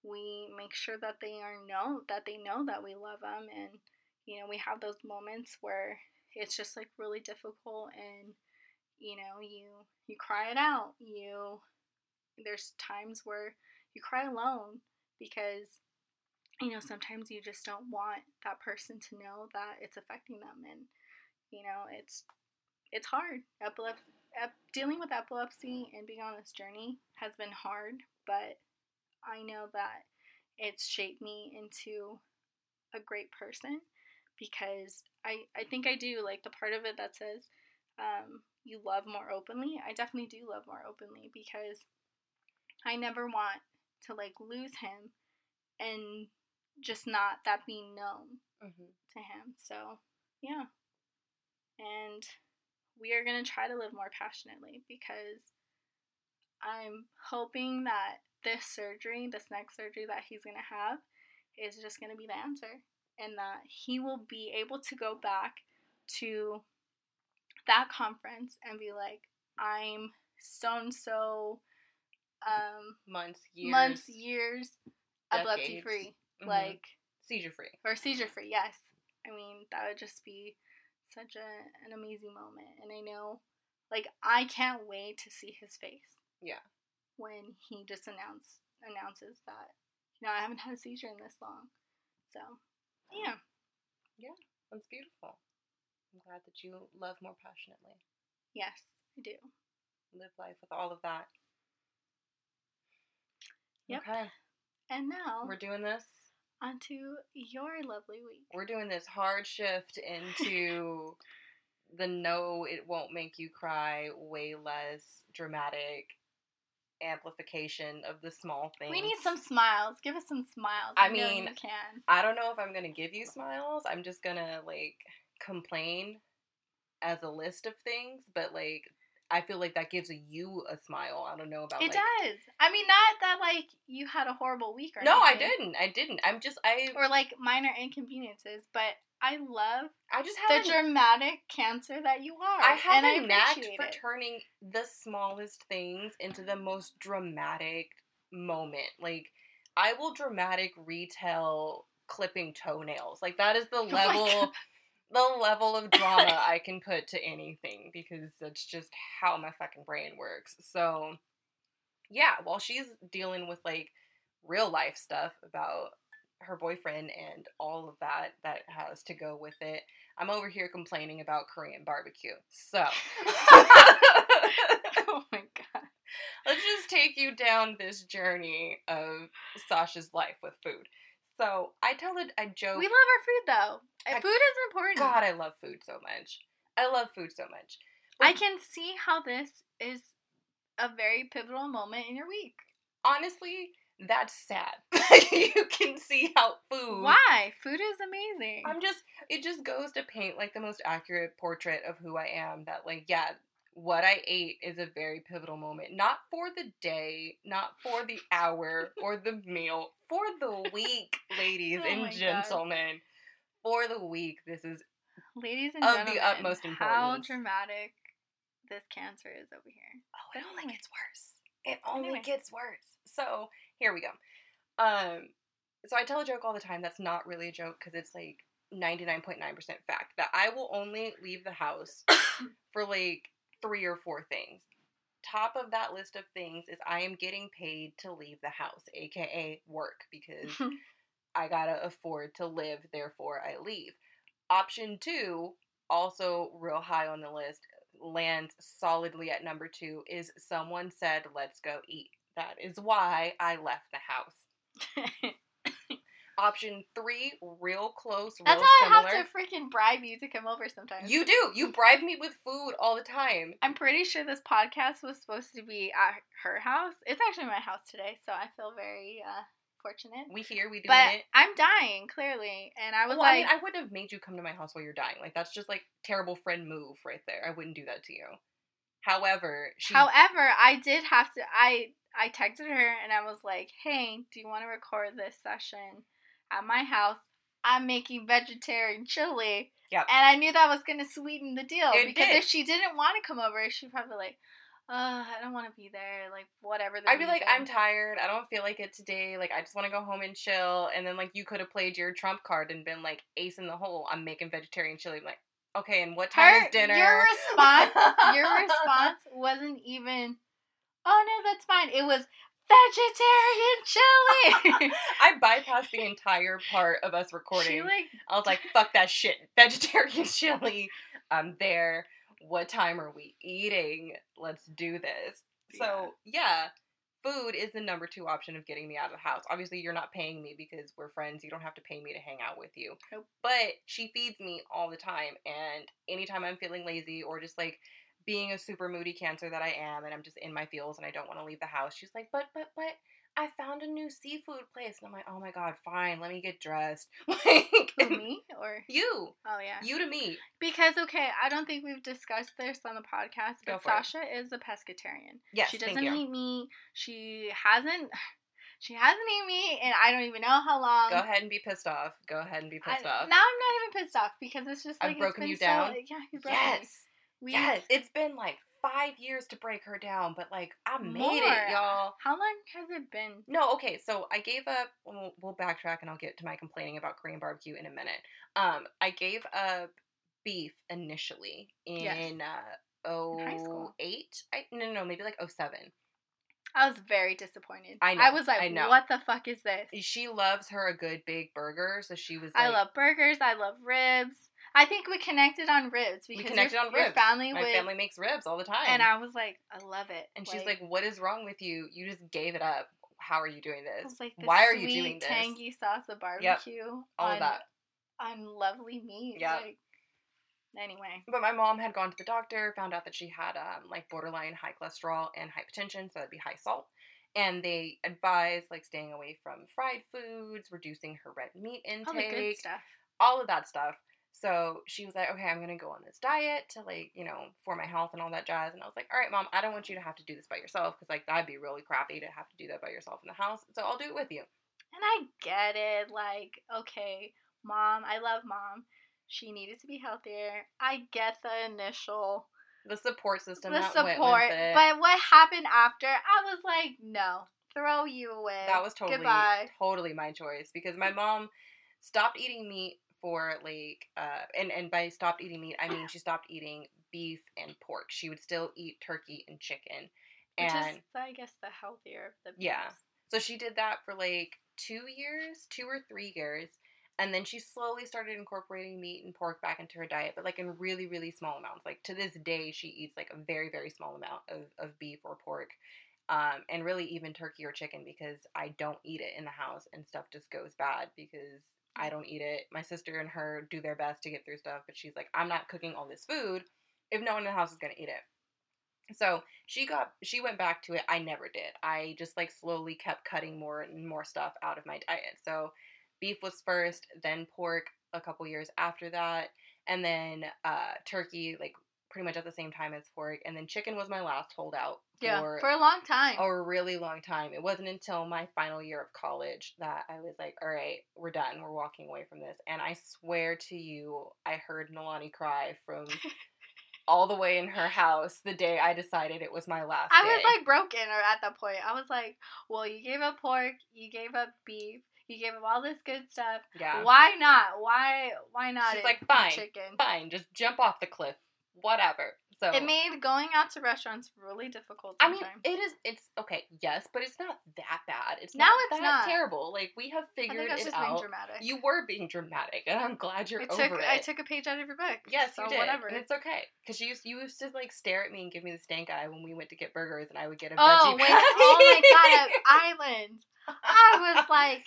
we make sure that they are know, that they know that we love them. And, you know, we have those moments where it's just like really difficult and, you know, you, you cry it out. You, there's times where you cry alone because, you know, sometimes you just don't want that person to know that it's affecting them. And, you know, it's, it's hard. Epilepsy, ep- dealing with epilepsy and being on this journey has been hard, but I know that it's shaped me into a great person, because I, I think I do, like, the part of it that says, um, you love more openly. I definitely do love more openly, because I never want to, like, lose him and just not that being known mm-hmm. to him. So, yeah. And we are going to try to live more passionately, because I'm hoping that this surgery, this next surgery that he's going to have, is just going to be the answer, and that he will be able to go back to that conference and be like, I'm so-and-so um, months, years, months, years epilepsy-free, mm-hmm. like seizure-free. Or seizure-free, yes. I mean, that would just be such a, an amazing moment. And I know, like, I can't wait to see his face. Yeah. When he just announce, announces that, you know, I haven't had a seizure in this long. So, yeah. Yeah, that's beautiful. I'm glad that you love more passionately. Yes, I do. Live life with all of that. Yep. Okay. And now we're doing this onto your lovely week. We're doing this hard shift into the no, it won't make you cry, way less dramatic amplification of the small things. We need some smiles. Give us some smiles. I, I mean, you can. I don't know if I'm going to give you smiles. I'm just going to, like, complain as a list of things, but, like, I feel like that gives you a smile. I don't know about it. It like, does. I mean, not that, like, you had a horrible week or no, anything. I didn't. I didn't. I'm just, I... Or, like, minor inconveniences, but I love I just have the a, dramatic cancer that you are. I have and a I knack for it. Turning the smallest things into the most dramatic moment. Like, I will dramatic retell clipping toenails. Like, that is the level... Oh the level of drama I can put to anything, because that's just how my fucking brain works. So, yeah, while she's dealing with, like, real life stuff about her boyfriend and all of that that has to go with it, I'm over here complaining about Korean barbecue. So. Oh, my God. Let's just take you down this journey of Sasha's life with food. So, I tell it, I joke. We love our food, though. I, food is important. God, I love food so much. I love food so much. But I can see how this is a very pivotal moment in your week. Honestly, that's sad. You can see how food. Why? Food is amazing. I'm just, it just goes to paint, like, the most accurate portrait of who I am. That, like, yeah, what I ate is a very pivotal moment. Not for the day, not for the hour, or the meal. For the week, ladies oh and gentlemen. God. For the week, this is ladies and of the utmost importance. How dramatic this cancer is over here. Oh, it but only anyway. gets worse. It only anyway. gets worse. So, here we go. Um, so I tell a joke all the time that's not really a joke, because it's like ninety-nine point nine percent fact. That I will only leave the house for, like, three or four things. Top of that list of things is I am getting paid to leave the house, aka work, because I gotta afford to live, therefore I leave. Option two, also real high on the list, lands solidly at number two, is someone said, let's go eat. That is why I left the house. Option three, real close, real That's how similar. I have to freaking bribe you to come over sometimes. You do. You bribe me with food all the time. I'm pretty sure this podcast was supposed to be at her house. It's actually my house today, so I feel very uh, fortunate. We here. We doing but it. But I'm dying, clearly. And I was well, like... I mean, I wouldn't have made you come to my house while you're dying. Like, that's just, like, terrible friend move right there. I wouldn't do that to you. However, she... However, I did have to... I, I texted her, and I was like, hey, do you want to record this session at my house? I'm making vegetarian chili. Yep. And I knew that was going to sweeten the deal. It because did. If she didn't want to come over, she'd probably be like, uh, I don't want to be there, like, whatever. I'd be like, I'm tired, I don't feel like it today, like, I just want to go home and chill, and then, like, you could have played your trump card and been, like, ace in the hole, I'm making vegetarian chili, like, okay, and what time Her, is dinner? Your response, your response wasn't even, oh, no, that's fine, it was vegetarian chili. I bypassed the entire part of us recording. She, like, I was like, fuck that shit, vegetarian chili, I'm there. What time are we eating? Let's do this. Yeah. So, yeah, food is the number two option of getting me out of the house. Obviously, you're not paying me because we're friends. You don't have to pay me to hang out with you. Nope. But she feeds me all the time. And anytime I'm feeling lazy or just, like, being a super moody cancer that I am and I'm just in my feels and I don't want to leave the house, she's like, but, but, but, I found a new seafood place. And I'm like, oh, my God, fine. Let me get dressed. Like, Who, me or? You. Oh, yeah. You to me. Because, okay, I don't think we've discussed this on the podcast, but Sasha it. is a pescatarian. Yes, She doesn't eat meat. She hasn't, she hasn't eaten meat, and I don't even know how long. Go ahead and be pissed off. Go ahead and be pissed I, off. Now I'm not even pissed off because it's just like I've broken you down? So, yeah, you broke yes. me. We, yes. It's been like five years to break her down, but, like, I made More. it, y'all. How long has it been? No, okay, so I gave up, we'll, we'll backtrack and I'll get to my complaining about Korean barbecue in a minute. Um, I gave up beef initially in, yes. uh, oh, in high school. oh eight? I, no, no, no, maybe like oh seven. I was very disappointed. I know. I was like, I know. What the fuck is this? She loves her a good big burger, so she was like... I love burgers, I love ribs. I think we connected on ribs. Because we connected your, on ribs. Your family My would, family makes ribs all the time. And I was like, I love it. And like, she's like, what is wrong with you? You just gave it up. How are you doing this? I was like, Why sweet, are you doing this? Tangy sauce of barbecue. Yep. All on, of that. On lovely meat. Yeah. Like, anyway. But my mom had gone to the doctor, found out that she had um, like borderline high cholesterol and hypertension, so that'd be high salt. And they advised like staying away from fried foods, reducing her red meat intake. All the good stuff. All of that stuff. So she was like, okay, I'm going to go on this diet to, like, you know, for my health and all that jazz. And I was like, all right, Mom, I don't want you to have to do this by yourself because, like, that'd be really crappy to have to do that by yourself in the house. So I'll do it with you. And I get it. Like, okay, Mom, I love Mom. She needed to be healthier. I get the initial. The support system. The that support. Went with it. But what happened after, I was like, no, throw you away. That was totally, Goodbye. totally my choice because my mom stopped eating meat. Or, like, uh, and, and by stopped eating meat, I mean she stopped eating beef and pork. She would still eat turkey and chicken. And, which is, I guess, the healthier of the beef. Yeah. So she did that for, like, two years, two or three years. And then she slowly started incorporating meat and pork back into her diet, but, like, in really, really small amounts. Like, to this day, she eats, like, a very, very small amount of, of beef or pork. Um, and really even turkey or chicken because I don't eat it in the house and stuff just goes bad because... I don't eat it. My sister and her do their best to get through stuff, but she's like, I'm not cooking all this food if no one in the house is going to eat it. So she got, she went back to it. I never did. I just, like, slowly kept cutting more and more stuff out of my diet. So beef was first, then pork a couple years after that, and then uh, turkey, like, pretty much at the same time as pork, and then chicken was my last holdout. Yeah, for, for a long time. Or a really long time. It wasn't until my final year of college that I was like, all right, we're done. We're walking away from this. And I swear to you, I heard Nalani cry from all the way in her house the day I decided it was my last I day. I was, like, broken at that point. I was like, well, you gave up pork, you gave up beef, you gave up all this good stuff. Yeah. Why not? Why Why not? She's like, fine, chicken? fine, just jump off the cliff. Whatever. So it made going out to restaurants really difficult sometimes. I mean, it is, it's, okay, yes, but it's not that bad. It's now not it's that not. terrible. Like, we have figured it out. I think I was just out. being dramatic. You were being dramatic, and I'm glad you're I over took, it. I took a page out of your book. Yes, so you did, whatever. And it's okay. Because you used, you used to, like, stare at me and give me the stank eye when we went to get burgers, and I would get a oh, veggie patty. Oh, my God, at Island. I was like...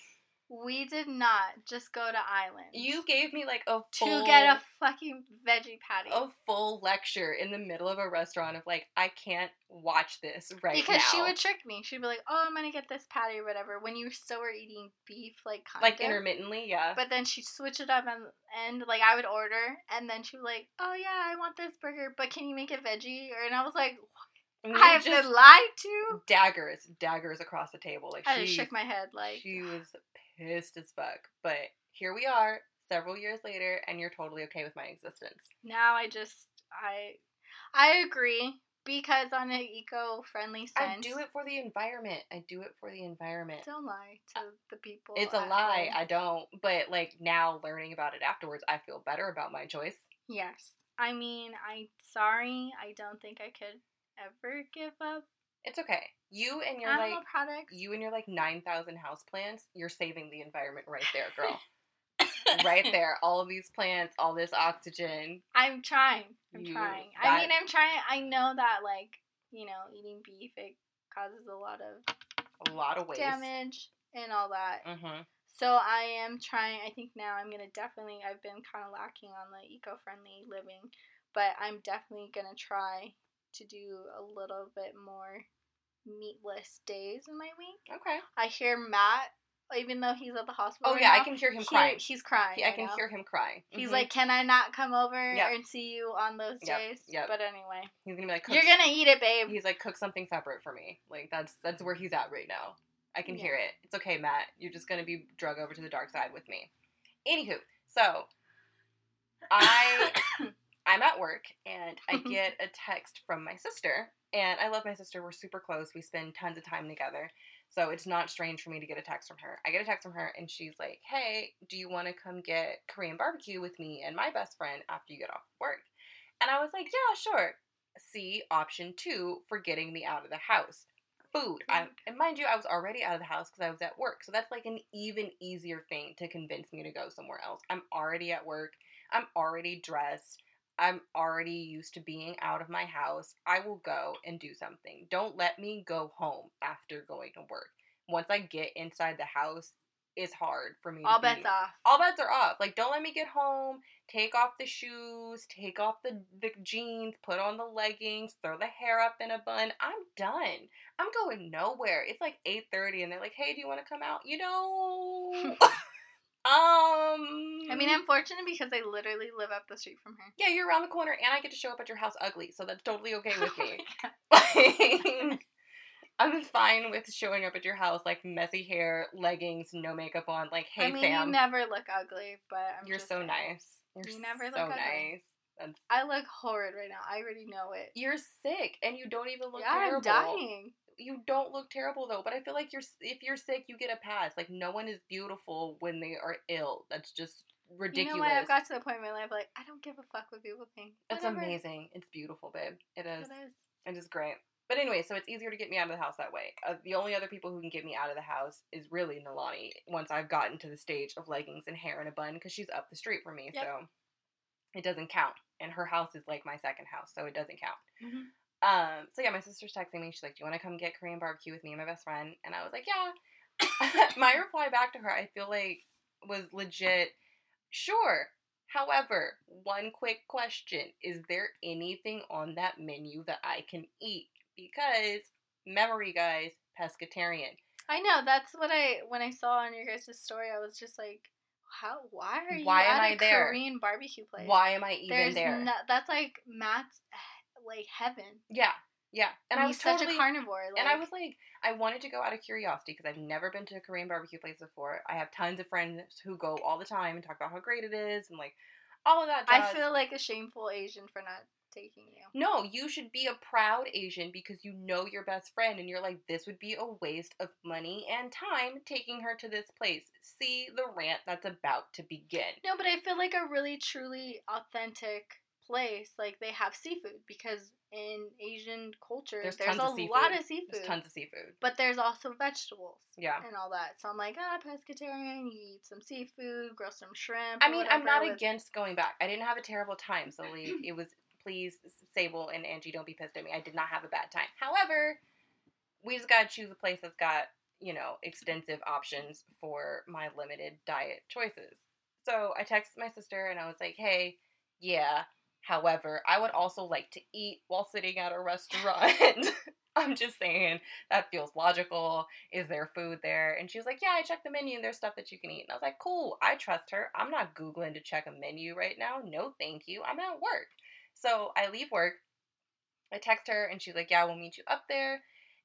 We did not just go to Island. You gave me, like, a full... To get a fucking veggie patty. A full lecture in the middle of a restaurant of, like, I can't watch this right because now. Because she would trick me. She'd be like, oh, I'm gonna get this patty or whatever, when you still were eating beef, like, kind of. Like, intermittently, yeah. But then she'd switch it up and, and, like, I would order, and then she'd be like, oh, yeah, I want this burger, but can you make it veggie? Or, and I was like, You I have been lied to. Daggers, daggers across the table. Like I just shook my head. Like she was pissed as fuck. But here we are, several years later, and you're totally okay with my existence. Now I just, I, I agree, because on an eco-friendly sense. I do it for the environment. I do it for the environment. Don't lie to the people. It's a lie. Home. I don't. But, like, now learning about it afterwards, I feel better about my choice. Yes. I mean, I'm sorry. I don't think I could ever give up. It's okay. You and your, Animal like, products. You and your, like, nine thousand houseplants, you're saving the environment right there, girl. Right there. All of these plants, all this oxygen. I'm trying. I'm you, trying. That, I mean, I'm trying. I know that, like, you know, eating beef, it causes a lot of... A lot of waste. Damage and all that. Mm-hmm. So I am trying. I think now I'm going to definitely... I've been kind of lacking on the eco-friendly living, but I'm definitely going to try to do a little bit more meatless days in my week. Okay. I hear Matt... Even though he's at the hospital. Oh, right yeah, now, I can hear him he, crying. He's crying. He, I right can now. hear him crying. Mm-hmm. He's like, can I not come over yep. and see you on those yep. days? Yep. But anyway. He's going to be like, cook you're going to eat it, babe. He's like, cook something separate for me. Like, that's that's where he's at right now. I can yeah. hear it. It's okay, Matt. You're just going to be drug over to the dark side with me. Anywho, so I, I'm at work and I get a text from my sister. And I love my sister. We're super close. We spend tons of time together. So it's not strange for me to get a text from her. I get a text from her, and she's like, hey, do you want to come get Korean barbecue with me and my best friend after you get off work? And I was like, yeah, sure. See, option two for getting me out of the house. Food. I, and mind you, I was already out of the house because I was at work. So that's like an even easier thing to convince me to go somewhere else. I'm already at work. I'm already dressed. I'm already used to being out of my house. I will go and do something. Don't let me go home after going to work. Once I get inside the house, it's hard for me to All bets off. All bets are off. Like, don't let me get home. Take off the shoes. Take off the, the jeans. Put on the leggings. Throw the hair up in a bun. I'm done. I'm going nowhere. It's like eight thirty, and they're like, hey, do you want to come out? You know... Um, I mean, I'm fortunate because I literally live up the street from her. Yeah, you're around the corner, and I get to show up at your house ugly, so that's totally okay with oh me. I'm fine with showing up at your house, like, messy hair, leggings, no makeup on, like, hey, I mean, Sam. You never look ugly, but I'm You're just so saying. nice. You're you never so look ugly. nice. That's... I look horrid right now. I already know it. You're sick, and you don't even look yeah, terrible. Yeah, I'm dying. You don't look terrible, though, but I feel like you're if you're sick, you get a pass. Like, no one is beautiful when they are ill. That's just ridiculous. You know what? I've got to the point in my life, like, I don't give a fuck what people think. It's amazing. It's beautiful, babe. It is. It is. It is great. But anyway, so it's easier to get me out of the house that way. Uh, the only other people who can get me out of the house is really Nalani, once I've gotten to the stage of leggings and hair in a bun, because she's up the street from me, yep. so it doesn't count. And her house is, like, my second house, so it doesn't count. Mm-hmm. Um, so yeah, my sister's texting me, she's like, do you want to come get Korean barbecue with me and my best friend? And I was like, yeah. My reply back to her, I feel like, was legit, sure. However, one quick question, is there anything on that menu that I can eat? Because, memory guys, pescatarian. I know, that's what I, when I saw on your guys' story, I was just like, how, why are you why at am a I there? Korean barbecue place? Why am I even There's there? No, that's like Matt's... like heaven. Yeah. Yeah. And, and I was such totally, a carnivore. Like. And I was like, I wanted to go out of curiosity because I've never been to a Korean barbecue place before. I have tons of friends who go all the time and talk about how great it is and like all of that jazz. I feel like a shameful Asian for not taking you. No, you should be a proud Asian because you know your best friend and you're like, this would be a waste of money and time taking her to this place. See the rant that's about to begin. No, but I feel like a really truly authentic place, like they have seafood because in Asian culture there's, there's a of lot of seafood. There's tons of seafood, but there's also vegetables, yeah, and all that. So I'm like, ah, oh, pescatarian. You eat some seafood, grill some shrimp. I mean, I'm not with... against going back. I didn't have a terrible time, so like, it was please, Sable and Angie, don't be pissed at me. I did not have a bad time. However, we just gotta choose a place that's got you know extensive options for my limited diet choices. So I texted my sister and I was like, hey, yeah. However, I would also like to eat while sitting at a restaurant. I'm just saying, that feels logical. Is there food there? And she was like, yeah, I checked the menu and there's stuff that you can eat. And I was like, cool, I trust her. I'm not Googling to check a menu right now. No, thank you. I'm at work. So I leave work. I text her and she's like, yeah, we'll meet you up there.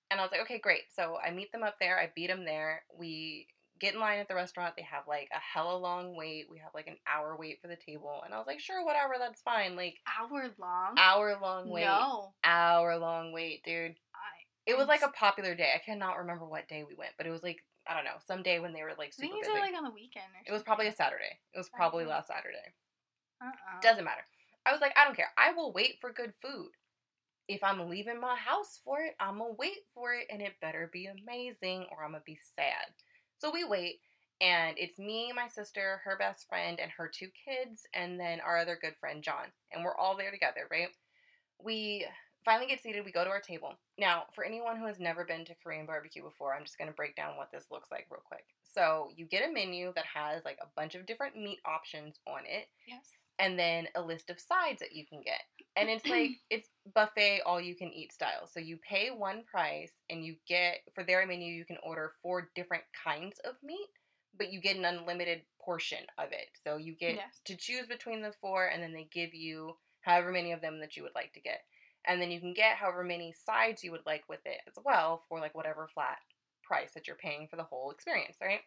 And I was like, okay, great. So I meet them up there. I beat them there. We get in line at the restaurant. They have like a hella long wait. We have like an hour wait for the table. And I was like, sure, whatever, that's fine. Like hour long? Hour long wait. No. Hour long wait, dude. I, it was like a popular day. I cannot remember what day we went, but it was like, I don't know, some day when they were like super busy. I think you did like on the weekend or something. It was probably a Saturday. It was probably last Saturday. Uh-uh. Doesn't matter. I was like, I don't care. I will wait for good food. If I'm leaving my house for it, I'm going to wait for it, and it better be amazing, or I'm going to be sad. So we wait, and it's me, my sister, her best friend, and her two kids, and then our other good friend, John. And we're all there together, right? We finally get seated. We go to our table. Now, for anyone who has never been to Korean barbecue before, I'm just going to break down what this looks like real quick. So you get a menu that has, like, a bunch of different meat options on it. Yes. And then a list of sides that you can get. And it's like, it's buffet, all-you-can-eat style. So you pay one price, and you get, for their menu, you can order four different kinds of meat, but you get an unlimited portion of it. So you get yes. to choose between the four, and then they give you however many of them that you would like to get. And then you can get however many sides you would like with it as well for, like, whatever flat price that you're paying for the whole experience, right?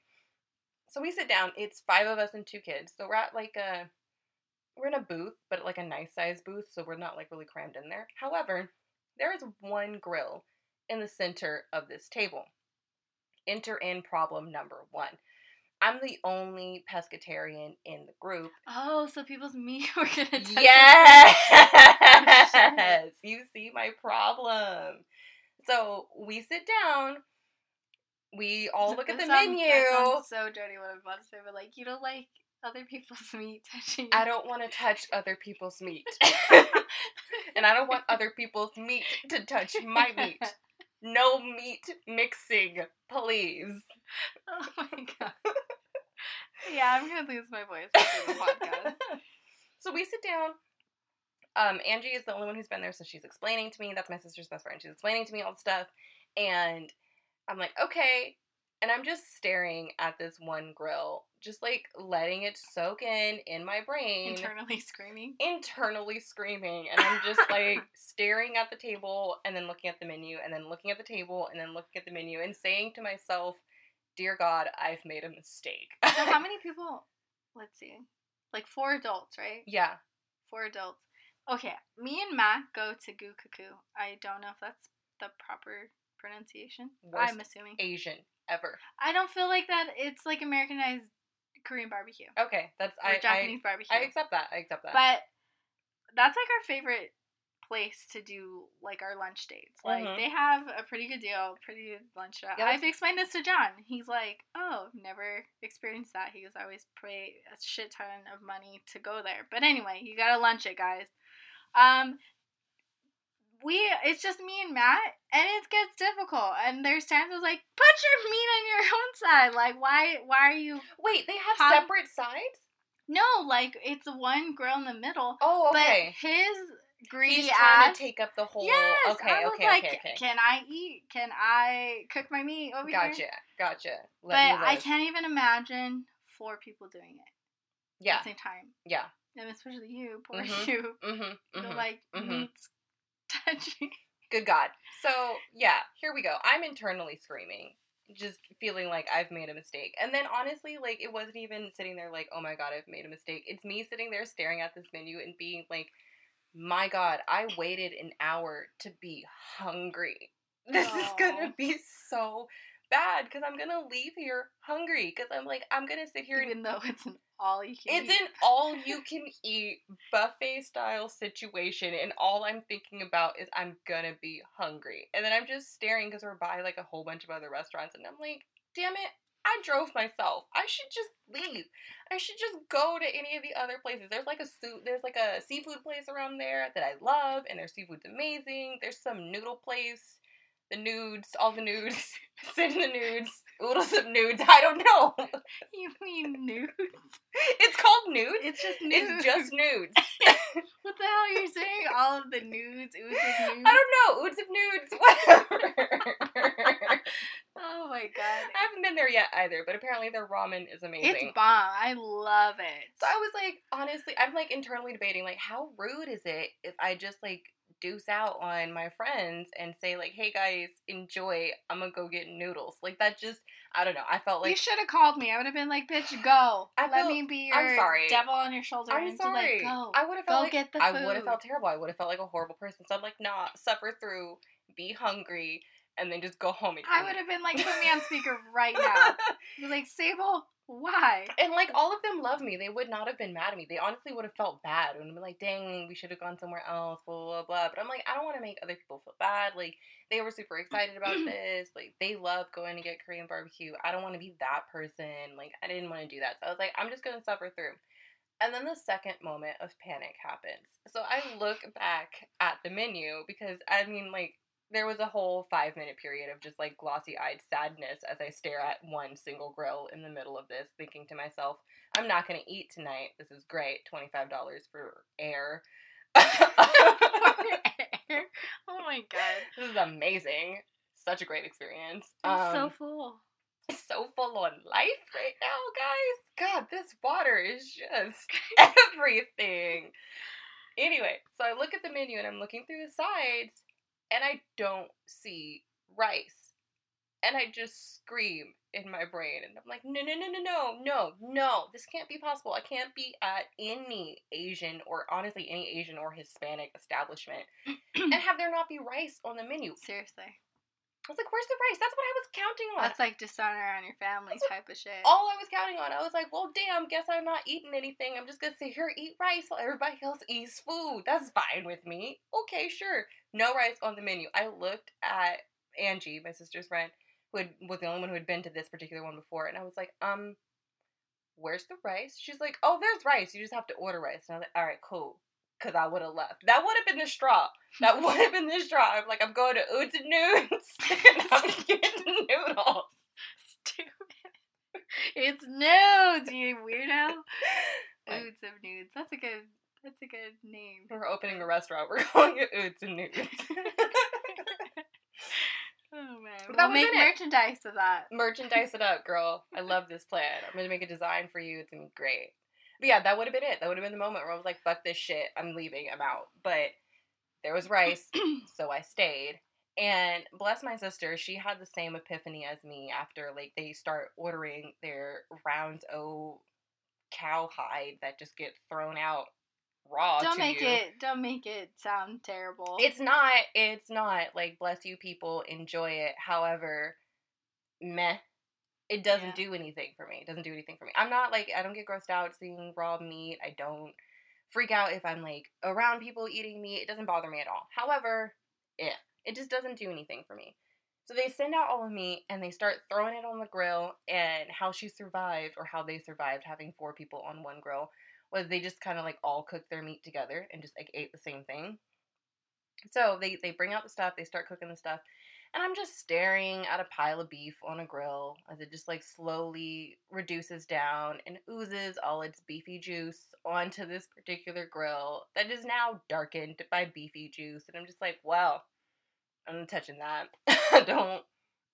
So we sit down. It's five of us and two kids. So we're at, like, a... We're in a booth, but like a nice size booth, so we're not like really crammed in there. However, there is one grill in the center of this table. Enter in problem number one. I'm the only pescatarian in the group. Oh, so people's meat were going to touch it. Yes! You see my problem. So we sit down. We all look at the sounds, menu. That sounds so dirty what I'm about to say, but like, you don't like... other people's meat touching. I don't want to touch other people's meat. And I don't want other people's meat to touch my meat. No meat mixing, please. Oh my god. Yeah, I'm going to lose my voice after the podcast. So we sit down. Um, Angie is the only one who's been there, so she's explaining to me. That's my sister's best friend. She's explaining to me all the stuff. And I'm like, okay. And I'm just staring at this one grill, just, like, letting it soak in in my brain. Internally screaming? Internally screaming. And I'm just, like, staring at the table and then looking at the menu and then looking at the table and then looking at the menu and saying to myself, dear God, I've made a mistake. So how many people? Let's see. Like, four adults, right? Yeah. Four adults. Okay. Me and Matt go to Goo Cuckoo. I don't know if that's the proper pronunciation. Worst I'm assuming. Asian. Ever. I don't feel like that. It's like Americanized Korean barbecue. Okay, that's or I Japanese I, barbecue. I accept that. I accept that. But that's like our favorite place to do like our lunch dates. Like mm-hmm. they have a pretty good deal, pretty good lunch. Yeah, I've explained this to John. He's like, "Oh, never experienced that." He goes, "I always pay a shit ton of money to go there." But anyway, you gotta lunch it, guys. Um. We, it's just me and Matt, and it gets difficult, and there's times I was like, put your meat on your own side, like, why, why are you... Wait, they have hot? Separate sides? No, like, it's one grill in the middle. Oh, okay. But his greedy He's trying ass, to take up the whole... Yes, okay, I was okay, like, okay, okay. Can I eat? Can I cook my meat over gotcha, here? Gotcha, gotcha. But I can't even imagine four people doing it. Yeah. At the same time. Yeah. And especially you, poor mm-hmm, you. Mm-hmm, mm-hmm, You're like, mm-hmm. meat's touching. Good God. So, yeah, here we go. I'm internally screaming, just feeling like I've made a mistake. And then, honestly, like, it wasn't even sitting there like, oh, my God, I've made a mistake. It's me sitting there staring at this menu and being like, my God, I waited an hour to be hungry. This oh. is going to be so bad because I'm going to leave here hungry because I'm like, I'm going to sit here. Even and- though it's an all you can it's eat. It's an all-you-can-eat buffet-style situation, and all I'm thinking about is I'm gonna be hungry. And then I'm just staring because we're by, like, a whole bunch of other restaurants, and I'm like, damn it, I drove myself. I should just leave. I should just go to any of the other places. There's, like, a su- there's like a seafood place around there that I love, and their seafood's amazing. There's some noodle place. The nudes, all the nudes, send the nudes, oodles of nudes, I don't know. You mean nudes? It's called nudes. It's just nudes. It's just nudes. What the hell are you saying? All of the nudes, oodles of nudes? I don't know, oodles of nudes, whatever. Oh my god. I haven't been there yet either, but apparently their ramen is amazing. It's bomb. I love it. So I was like, honestly, I'm like internally debating, like, how rude is it if I just like deuce out on my friends and say, like, hey, guys, enjoy. I'm going to go get noodles. Like, that just, I don't know. I felt like. You should have called me. I would have been like, bitch, go. I Let felt, me be your I'm sorry. devil on your shoulder. I'm and sorry. Be like, go. I would have felt go like, get the food. I would have felt terrible. I would have felt like a horrible person. So I'm like, nah, suffer through, be hungry, and then just go home. And I would have been like, put me on speaker right now. You're like, Sable, why? And, like, all of them love me. They would not have been mad at me. They honestly would have felt bad and been like, dang, we should have gone somewhere else, blah, blah, blah. But I'm like, I don't want to make other people feel bad. Like, they were super excited about this. Like, they love going to get Korean barbecue. I don't want to be that person. Like, I didn't want to do that. So I was like, I'm just going to suffer through. And then the second moment of panic happens. So I look back at the menu because, I mean, like, there was a whole five-minute period of just, like, glossy-eyed sadness as I stare at one single grill in the middle of this, thinking to myself, I'm not going to eat tonight. This is great. twenty-five dollars for air. For air? Oh, my God. This is amazing. Such a great experience. I'm um, so full. So full on life right now, guys. God, this water is just everything. Anyway, so I look at the menu, and I'm looking through the sides, and I don't see rice. And I just scream in my brain. And I'm like, no, no, no, no, no, no, no. This can't be possible. I can't be at any Asian or honestly any Asian or Hispanic establishment and have there not be rice on the menu. Seriously. I was like, where's the rice? That's what I was counting on. That's like dishonor on your family That's type of shit. All I was counting on. I was like, well, damn, guess I'm not eating anything. I'm just going to sit here and eat rice while everybody else eats food. That's fine with me. Okay, sure. No rice on the menu. I looked at Angie, my sister's friend, who had, was the only one who had been to this particular one before. And I was like, um, where's the rice? She's like, oh, there's rice. You just have to order rice. And I was like, all right, cool. Because I would have left. That would have been the straw. That would have been the straw. I'm like, I'm going to Uds and Nudes. And I'm getting noodles. Stupid. It's nudes, you weirdo. Uds and Nudes. That's a good, that's a good name. We're opening a restaurant. We're calling it Uds and Nudes. Oh, man. We'll that make merchandise it. of that. Merchandise it up, girl. I love this plan. I'm going to make a design for you. It's going to be great. But yeah, that would have been it. That would have been the moment where I was like, fuck this shit. I'm leaving. I'm out. But there was rice, so I stayed. And bless my sister, she had the same epiphany as me after, like, they start ordering their round O cowhide that just get thrown out raw don't to make you. it don't make it sound terrible. It's not. It's not. Like, bless you people. Enjoy it. However, meh. It doesn't yeah. do anything for me. It doesn't do anything for me. I'm not, like, I don't get grossed out seeing raw meat. I don't freak out if I'm, like, around people eating meat. It doesn't bother me at all. However, yeah, it just doesn't do anything for me. So they send out all the meat, and they start throwing it on the grill, and how she survived, or how they survived having four people on one grill, was they just kind of, like, all cooked their meat together and just, like, ate the same thing. So they, they bring out the stuff. They start cooking the stuff. And I'm just staring at a pile of beef on a grill as it just, like, slowly reduces down and oozes all its beefy juice onto this particular grill that is now darkened by beefy juice. And I'm just like, wow, I'm not touching that. I don't,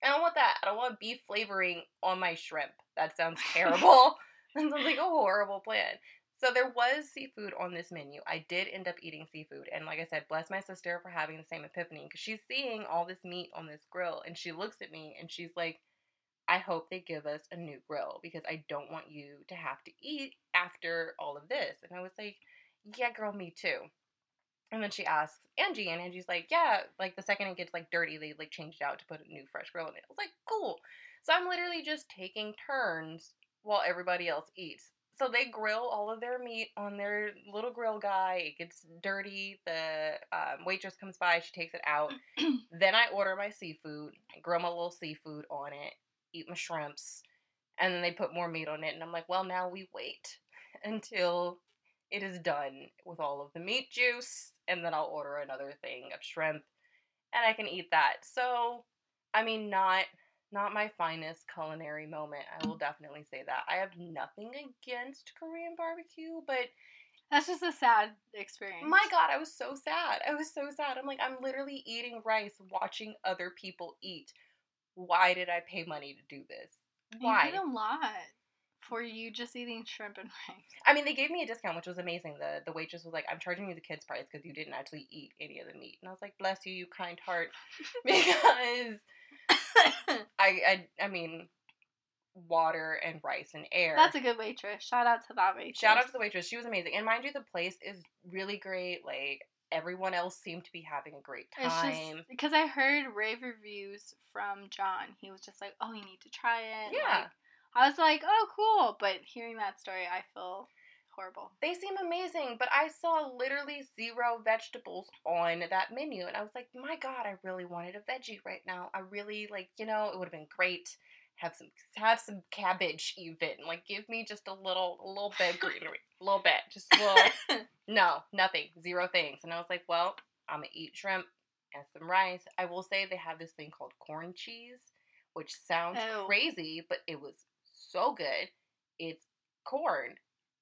I don't want that. I don't want beef flavoring on my shrimp. That sounds terrible. That sounds like a horrible plan. So there was seafood on this menu. I did end up eating seafood. And like I said, bless my sister for having the same epiphany. Because she's seeing all this meat on this grill. And she looks at me and she's like, I hope they give us a new grill. Because I don't want you to have to eat after all of this. And I was like, yeah, girl, me too. And then she asks Angie. And Angie's like, yeah, like the second it gets like dirty, they like change it out to put a new fresh grill in it. I was like, cool. So I'm literally just taking turns while everybody else eats. So they grill all of their meat on their little grill guy. It gets dirty. The um, waitress comes by. She takes it out. Then I order my seafood. I grill my little seafood on it. Eat my shrimps. And then they put more meat on it. And I'm like, well, now we wait until it is done with all of the meat juice. And then I'll order another thing of shrimp. And I can eat that. So, I mean, not... Not my finest culinary moment. I will definitely say that. I have nothing against Korean barbecue, but... That's just a sad experience. My God, I was so sad. I was so sad. I'm like, I'm literally eating rice, watching other people eat. Why did I pay money to do this? Why? You paid a lot for you just eating shrimp and rice. I mean, they gave me a discount, which was amazing. The the waitress was like, I'm charging you the kids' price because you didn't actually eat any of the meat. And I was like, bless you, you kind heart. Because I, I I mean, water and rice and air. That's a good waitress. Shout out to that waitress. Shout out to the waitress. She was amazing. And mind you, the place is really great. Like, everyone else seemed to be having a great time. Because I heard rave reviews from John. He was just like, oh, you need to try it. Yeah. Like, I was like, oh, cool. But hearing that story, I feel horrible. They seem amazing, but I saw literally zero vegetables on that menu. And I was like, my God, I really wanted a veggie right now. I really, like, you know, it would have been great. Have some have some cabbage even. Like, give me just a little, a little bit of greenery. A little bit. Just a little. No, nothing. Zero things. And I was like, well, I'm going to eat shrimp and some rice. I will say they have this thing called corn cheese, which sounds oh. crazy, but it was so good. It's corn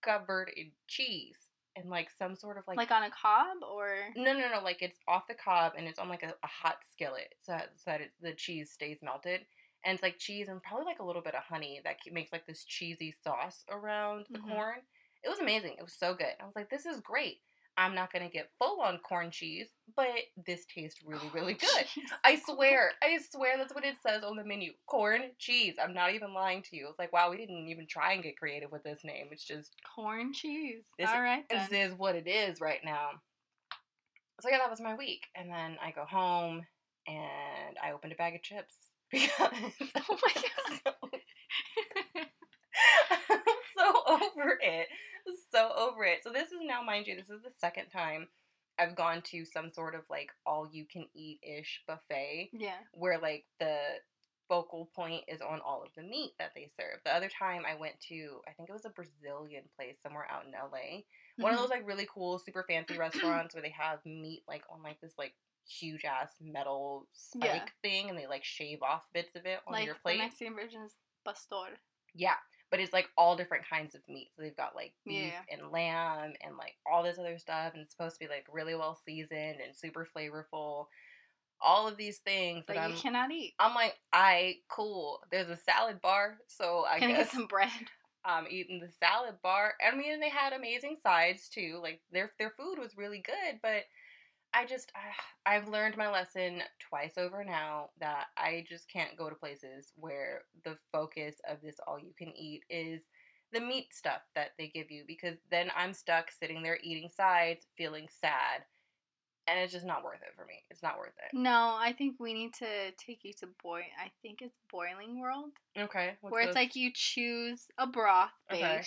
covered in cheese and like some sort of like like on a cob or no no no like it's off the cob and it's on like a, a hot skillet so, so that it, the cheese stays melted, and it's like cheese and probably like a little bit of honey that makes like this cheesy sauce around the mm-hmm. corn. It was amazing. It was so good. I was like, this is great. I'm not going to get full on corn cheese, but this tastes really, really good. I swear. I swear that's what it says on the menu. Corn cheese. I'm not even lying to you. It's like, wow, we didn't even try and get creative with this name. It's just corn cheese. This, all right, then. This is what it is right now. So, yeah, that was my week. And then I go home and I opened a bag of chips. Because oh my God. so over it. So over it. So this is now, mind you, this is the second time I've gone to some sort of like all-you-can-eat-ish buffet. Yeah. Where like the focal point is on all of the meat that they serve. The other time I went to, I think it was a Brazilian place somewhere out in L A. One mm-hmm. of those like really cool, super fancy restaurants where they have meat like on like this like huge ass metal spike yeah. thing, and they like shave off bits of it on like, your plate. The Mexican version is pastor. Yeah. But it's, like, all different kinds of meat. So they've got, like, beef yeah. and lamb and, like, all this other stuff. And it's supposed to be, like, really well seasoned and super flavorful. All of these things. But you I'm, cannot eat. I'm like, I, cool. There's a salad bar. So I Can guess. Can I get some bread? I'm eating the salad bar. I mean, they had amazing sides, too. Like, their their food was really good. But I just, uh, I've learned my lesson twice over now that I just can't go to places where the focus of this all-you-can-eat is the meat stuff that they give you, because then I'm stuck sitting there eating sides, feeling sad, and it's just not worth it for me. It's not worth it. No, I think we need to take you to, boi- I think it's Boiling World. Okay. Where it's those? Like you choose a broth base, okay.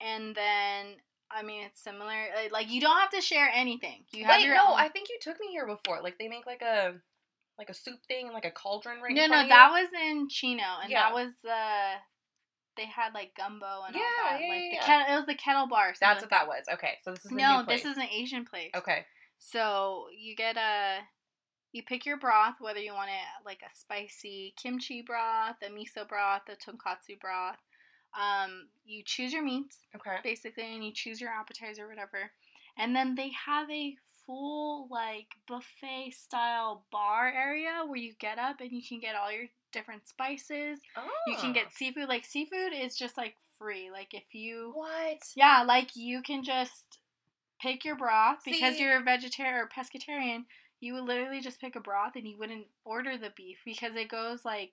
and then... I mean, it's similar. Like, you don't have to share anything. You have Wait, your no, own. I think you took me here before. Like, they make, like, a like a soup thing and, like, a cauldron right now. No, no, that was in Chino. And yeah. that was the... Uh, they had, like, gumbo and yeah, all that. Yeah, like, yeah, the kettle, it was the kettle bar. That's what that was. Okay, so this is a No, new place. This is an Asian place. Okay. So, you get a... You pick your broth, whether you want it, like, a spicy kimchi broth, a miso broth, a tonkatsu broth. Um, you choose your meats, okay. basically, and you choose your appetizer or whatever. And then they have a full, like, buffet-style bar area where you get up and you can get all your different spices. Oh. You can get seafood. Like, seafood is just, like, free. Like, if you... What? Yeah, like, you can just pick your broth. See? Because you're a vegetarian or pescatarian, you would literally just pick a broth and you wouldn't order the beef because it goes, like...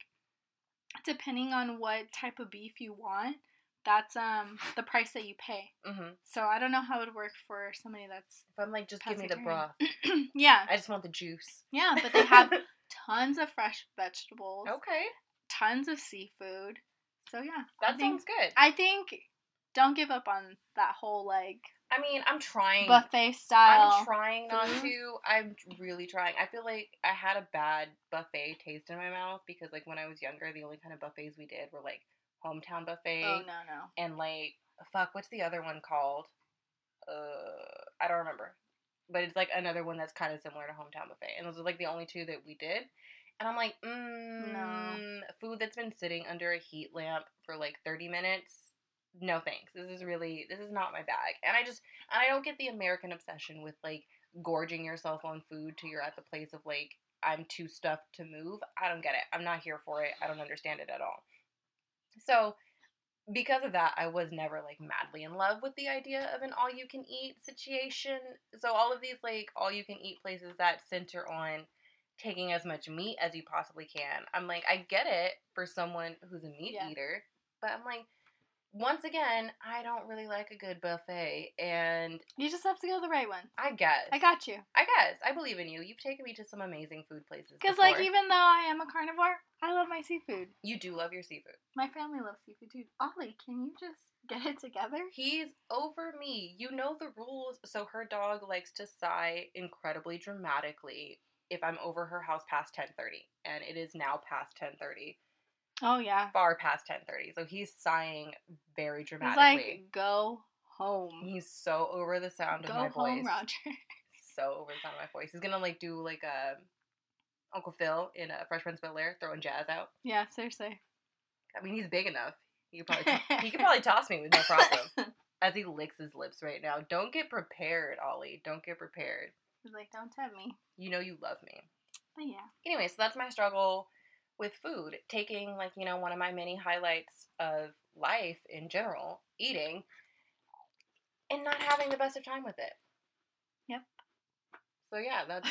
Depending on what type of beef you want, that's um the price that you pay. Mm-hmm. So I don't know how it would work for somebody that's... If I'm like, just give me the broth. Yeah. I just want the juice. Yeah, but they have tons of fresh vegetables. Okay. Tons of seafood. So yeah. That I sounds think, good. I think don't give up on that whole like... I mean, I'm trying. Buffet style. I'm trying not food. to. I'm really trying. I feel like I had a bad buffet taste in my mouth because, like, when I was younger, the only kind of buffets we did were, like, hometown buffet. Oh, no, no. And, like, fuck, what's the other one called? Uh, I don't remember. But it's, like, another one that's kind of similar to hometown buffet. And those are, like, the only two that we did. And I'm like, mmm, no. Food that's been sitting under a heat lamp for, like, thirty minutes. No thanks. This is really, this is not my bag. And I just, and I don't get the American obsession with, like, gorging yourself on food till you're at the place of, like, I'm too stuffed to move. I don't get it. I'm not here for it. I don't understand it at all. So, because of that, I was never, like, madly in love with the idea of an all-you-can-eat situation. So all of these, like, all-you-can-eat places that center on taking as much meat as you possibly can, I'm like, I get it for someone who's a meat yeah. eater, but I'm like, once again, I don't really like a good buffet, and... You just have to go to the right one. I guess. I got you. I guess. I believe in you. You've taken me to some amazing food places Because, like, even though I am a carnivore, I love my seafood. You do love your seafood. My family loves seafood, too. Ollie, can you just get it together? He's over me. You know the rules. So her dog likes to sigh incredibly dramatically if I'm over her house past ten thirty, and it is now past ten thirty. Oh, yeah. Far past ten thirty. So he's sighing very dramatically. He's like, go home. He's so over the sound go of my home, voice. Go home, Roger. So over the sound of my voice. He's going to, like, do, like, a Uncle Phil in a Fresh Prince of Bel-Air, throwing jazz out. Yeah, seriously. I mean, he's big enough. He could probably, t- he could probably toss me with no problem. As he licks his lips right now. Don't get prepared, Ollie. Don't get prepared. He's like, don't tempt me. You know you love me. But, yeah. Anyway, so that's my struggle with food, taking, like, you know, one of my many highlights of life in general, eating, and not having the best of time with it. Yep. So, yeah, that's,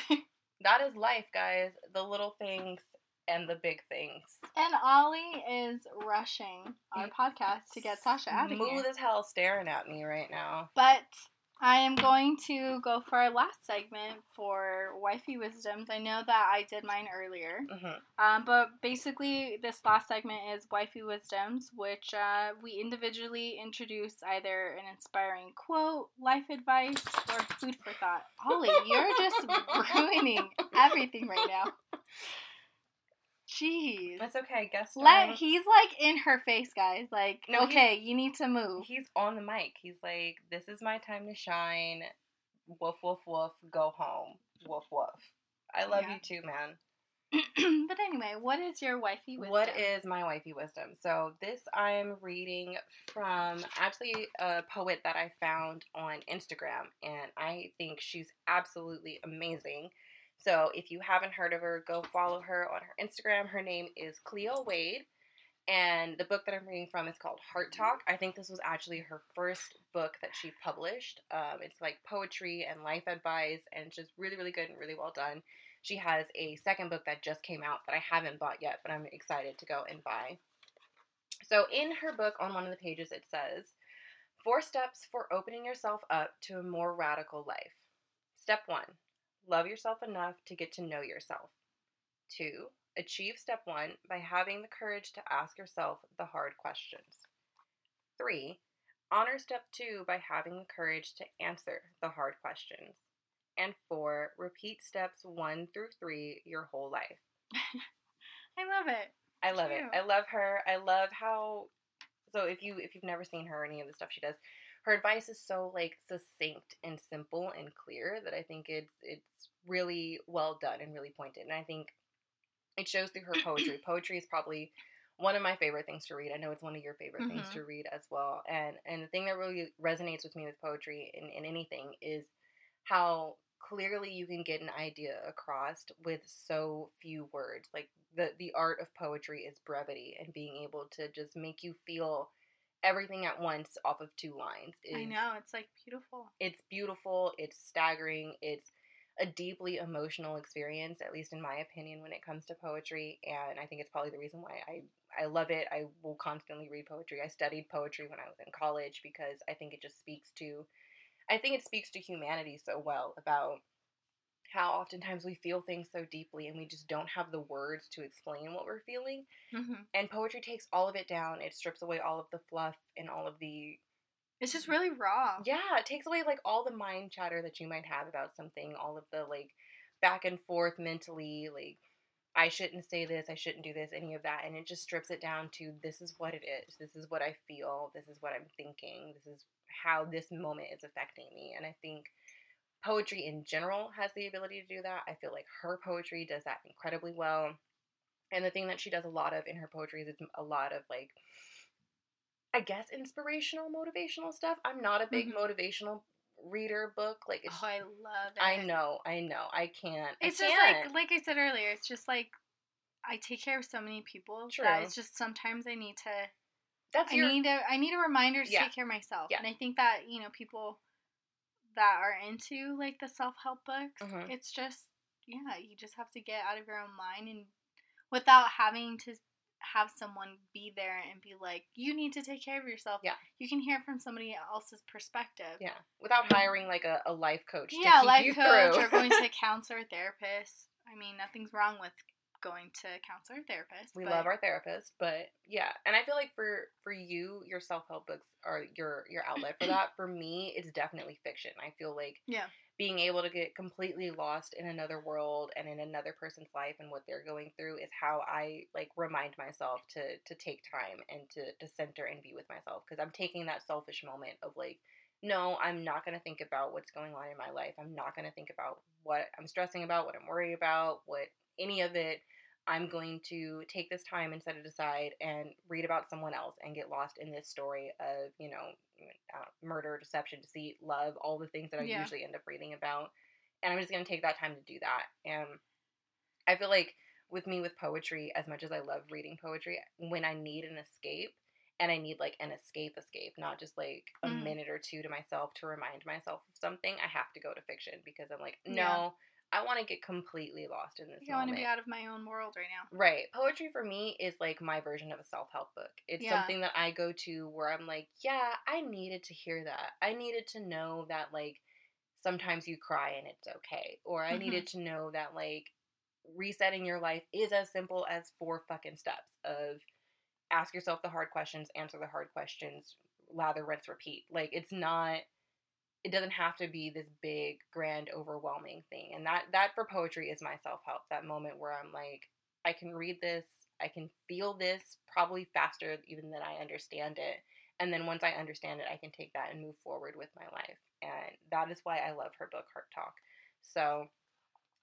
that is life, guys. The little things and the big things. And Ollie is rushing our podcast to get Sasha out of here. Smooth as hell staring at me right now. But I am going to go for our last segment for Wifey Wisdoms. I know that I did mine earlier, mm-hmm. um, but basically this last segment is Wifey Wisdoms, which uh, we individually introduce either an inspiring quote, life advice, or food for thought. Ollie, you're just ruining everything right now. Jeez. That's okay. Guess what? He's like in her face, guys. Like, no, okay, you need to move. He's on the mic. He's like, this is my time to shine. Woof, woof, woof. Go home. Woof, woof. I love yeah. you too, man. But anyway, what is your wifey wisdom? What is my wifey wisdom? So this I'm reading from actually a poet that I found on Instagram, and I think she's absolutely amazing. So if you haven't heard of her, go follow her on her Instagram. Her name is Cleo Wade, and the book that I'm reading from is called Heart Talk. I think this was actually her first book that she published. Um, it's like poetry and life advice, and it's just really, really good and really well done. She has a second book that just came out that I haven't bought yet, but I'm excited to go and buy. So in her book, on one of the pages, it says, four steps for opening yourself up to a more radical life. Step one. Love yourself enough to get to know yourself. Two, achieve step one by having the courage to ask yourself the hard questions. Three, honor step two by having the courage to answer the hard questions. And four, repeat steps one through three your whole life. I love it. I love Cute. it. I love her. I love how, so if you, if you've never seen her or any of the stuff she does, her advice is so, like, succinct and simple and clear that I think it's it's really well done and really pointed. And I think it shows through her poetry. Poetry is probably one of my favorite things to read. I know it's one of your favorite mm-hmm. things to read as well. And and the thing that really resonates with me with poetry and, and anything is how clearly you can get an idea across with so few words. Like, the, the art of poetry is brevity and being able to just make you feel everything at once off of two lines. Is, I know. It's, like, beautiful. It's beautiful. It's staggering. It's a deeply emotional experience, at least in my opinion, when it comes to poetry. And I think it's probably the reason why I, I love it. I will constantly read poetry. I studied poetry when I was in college because I think it just speaks to, I think it speaks to humanity so well about how oftentimes we feel things so deeply and we just don't have the words to explain what we're feeling. Mm-hmm. And poetry takes all of it down. It strips away all of the fluff and all of the... It's just really raw. Yeah, it takes away, like, all the mind chatter that you might have about something, all of the, like, back and forth mentally, like, I shouldn't say this, I shouldn't do this, any of that. And it just strips it down to, this is what it is. This is what I feel. This is what I'm thinking. This is how this moment is affecting me. And I think poetry in general has the ability to do that. I feel like her poetry does that incredibly well. And the thing that she does a lot of in her poetry is it's a lot of, like, I guess inspirational, motivational stuff. I'm not a big mm-hmm. motivational reader book. Like, it's, oh, I love it. I know, I know. I can't. It's I just can't. like, like I said earlier, it's just like I take care of so many people True. that it's just sometimes I need to That's I your... need a I need a reminder to yeah. take care of myself. Yeah. And I think that, you know, people that are into like the self-help books, mm-hmm. it's just yeah, you just have to get out of your own mind and without having to have someone be there and be like, you need to take care of yourself. Yeah. You can hear from somebody else's perspective. Yeah. Without hiring like a, a life coach. Yeah, to keep life you coach through. Or going to a counselor, therapist. I mean, nothing's wrong with going to a counselor, therapist. We but... love our therapist, but yeah. And I feel like for, for you, your self-help books are your, your outlet for that. For me, it's definitely fiction. I feel like yeah. being able to get completely lost in another world and in another person's life and what they're going through is how I, like, remind myself to, to take time and to, to center and be with myself. Because I'm taking that selfish moment of, like, no, I'm not going to think about what's going on in my life. I'm not going to think about what I'm stressing about, what I'm worried about, what any of it. I'm going to take this time and set it aside and read about someone else and get lost in this story of, you know, uh, murder, deception, deceit, love, all the things that I yeah. usually end up reading about. And I'm just going to take that time to do that. And I feel like with me with poetry, as much as I love reading poetry, when I need an escape and I need like an escape escape, not just like a mm. minute or two to myself to remind myself of something, I have to go to fiction because I'm like, no. Yeah. I want to get completely lost in this yeah, moment. I want to be out of my own world right now. Right. Poetry for me is like my version of a self-help book. It's yeah. something that I go to where I'm like, yeah, I needed to hear that. I needed to know that like sometimes you cry and it's okay. Or I mm-hmm. needed to know that like resetting your life is as simple as four fucking steps of ask yourself the hard questions, answer the hard questions, lather, rinse, repeat. Like it's not... It doesn't have to be this big, grand, overwhelming thing. And that, that for poetry is my self-help, that moment where I'm like, I can read this, I can feel this probably faster even than I understand it. And then once I understand it, I can take that and move forward with my life. And that is why I love her book, Heart Talk. So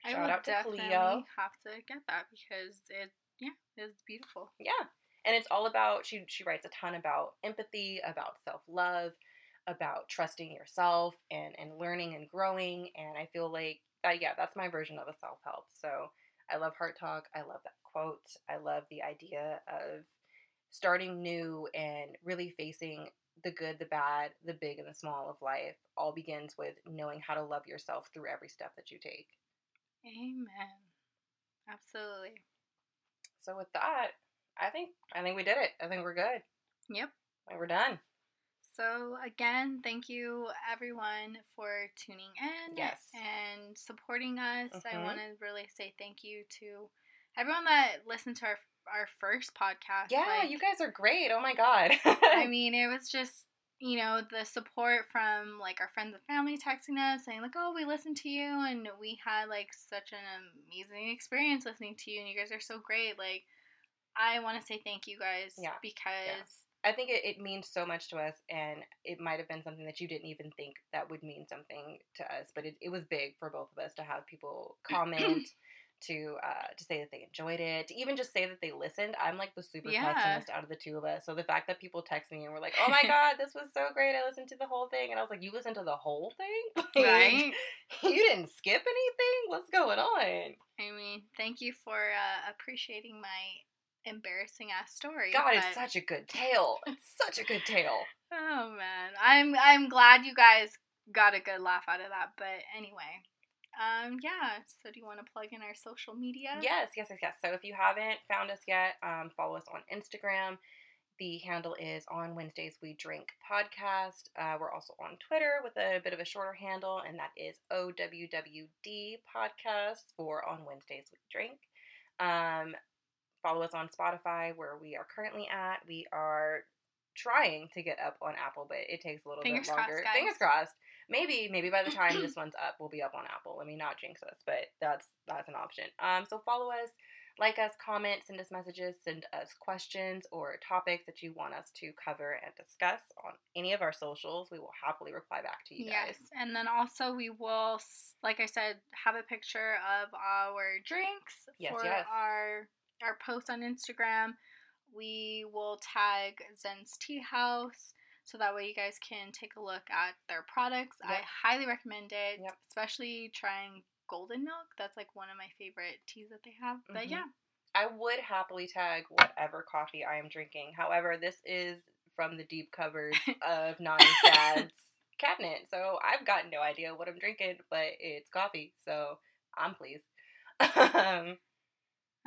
shout I would out to Cleo. Definitely have to get that because it, yeah, it's beautiful. Yeah. And it's all about, she she writes a ton about empathy, about self-love, about trusting yourself and, and learning and growing. And I feel like, uh, yeah, that's my version of a self-help. So I love Heart Talk. I love that quote. I love the idea of starting new and really facing the good, the bad, the big, and the small of life. All begins with knowing how to love yourself through every step that you take. Amen. Absolutely. So with that, I think, I think we did it. I think we're good. Yep. We're done. So, again, thank you, everyone, for tuning in yes. and supporting us. Mm-hmm. I want to really say thank you to everyone that listened to our our first podcast. Yeah, like, you guys are great. Oh, my God. I mean, it was just, you know, the support from, like, our friends and family texting us, saying, like, oh, we listened to you, and we had, like, such an amazing experience listening to you, and you guys are so great. Like, I want to say thank you guys yeah. because... Yeah. I think it, it means so much to us, and it might have been something that you didn't even think that would mean something to us, but it, it was big for both of us to have people comment, to uh, to say that they enjoyed it, to even just say that they listened. I'm like the super yeah. pessimist out of the two of us, so the fact that people text me and were like, oh my God, this was so great, I listened to the whole thing, and I was like, you listened to the whole thing? Right. You didn't skip anything? What's going on? I mean, thank you for uh, appreciating my embarrassing ass story. God, but... it's such a good tale. It's such a good tale. Oh man, I'm I'm glad you guys got a good laugh out of that. But anyway, um, yeah. So do you want to plug in our social media? Yes, yes, yes, yes. So if you haven't found us yet, um, follow us on Instagram. The handle is On Wednesdays We Drink Podcast. Uh, we're also on Twitter with a bit of a shorter handle, and that is O W W D Podcast for On Wednesdays We Drink. Um. Follow us on Spotify, where we are currently at. We are trying to get up on Apple, but it takes a little Fingers bit longer. Crossed, guys. Fingers crossed. Maybe, maybe by the time this one's up, we'll be up on Apple. I mean, not jinx us, but that's that's an option. Um, so follow us, like us, comment, send us messages, send us questions or topics that you want us to cover and discuss on any of our socials. We will happily reply back to you guys. Yes, and then also we will, like I said, have a picture of our drinks yes, for yes. our... our posts on Instagram. We will tag Zen's Tea House, so that way you guys can take a look at their products. Yep. I highly recommend it, yep. especially trying Golden Milk. That's like one of my favorite teas that they have. Mm-hmm. But yeah. I would happily tag whatever coffee I am drinking. However, this is from the deep cupboards of Nani's dad's cabinet. So I've got no idea what I'm drinking, but it's coffee, so I'm pleased. um,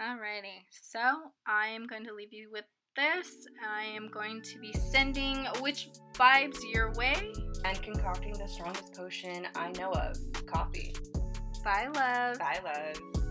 Alrighty, so I am going to leave you with this. I am going to be sending witch vibes your way and concocting the strongest potion I know of, coffee. Bye, love. Bye, love.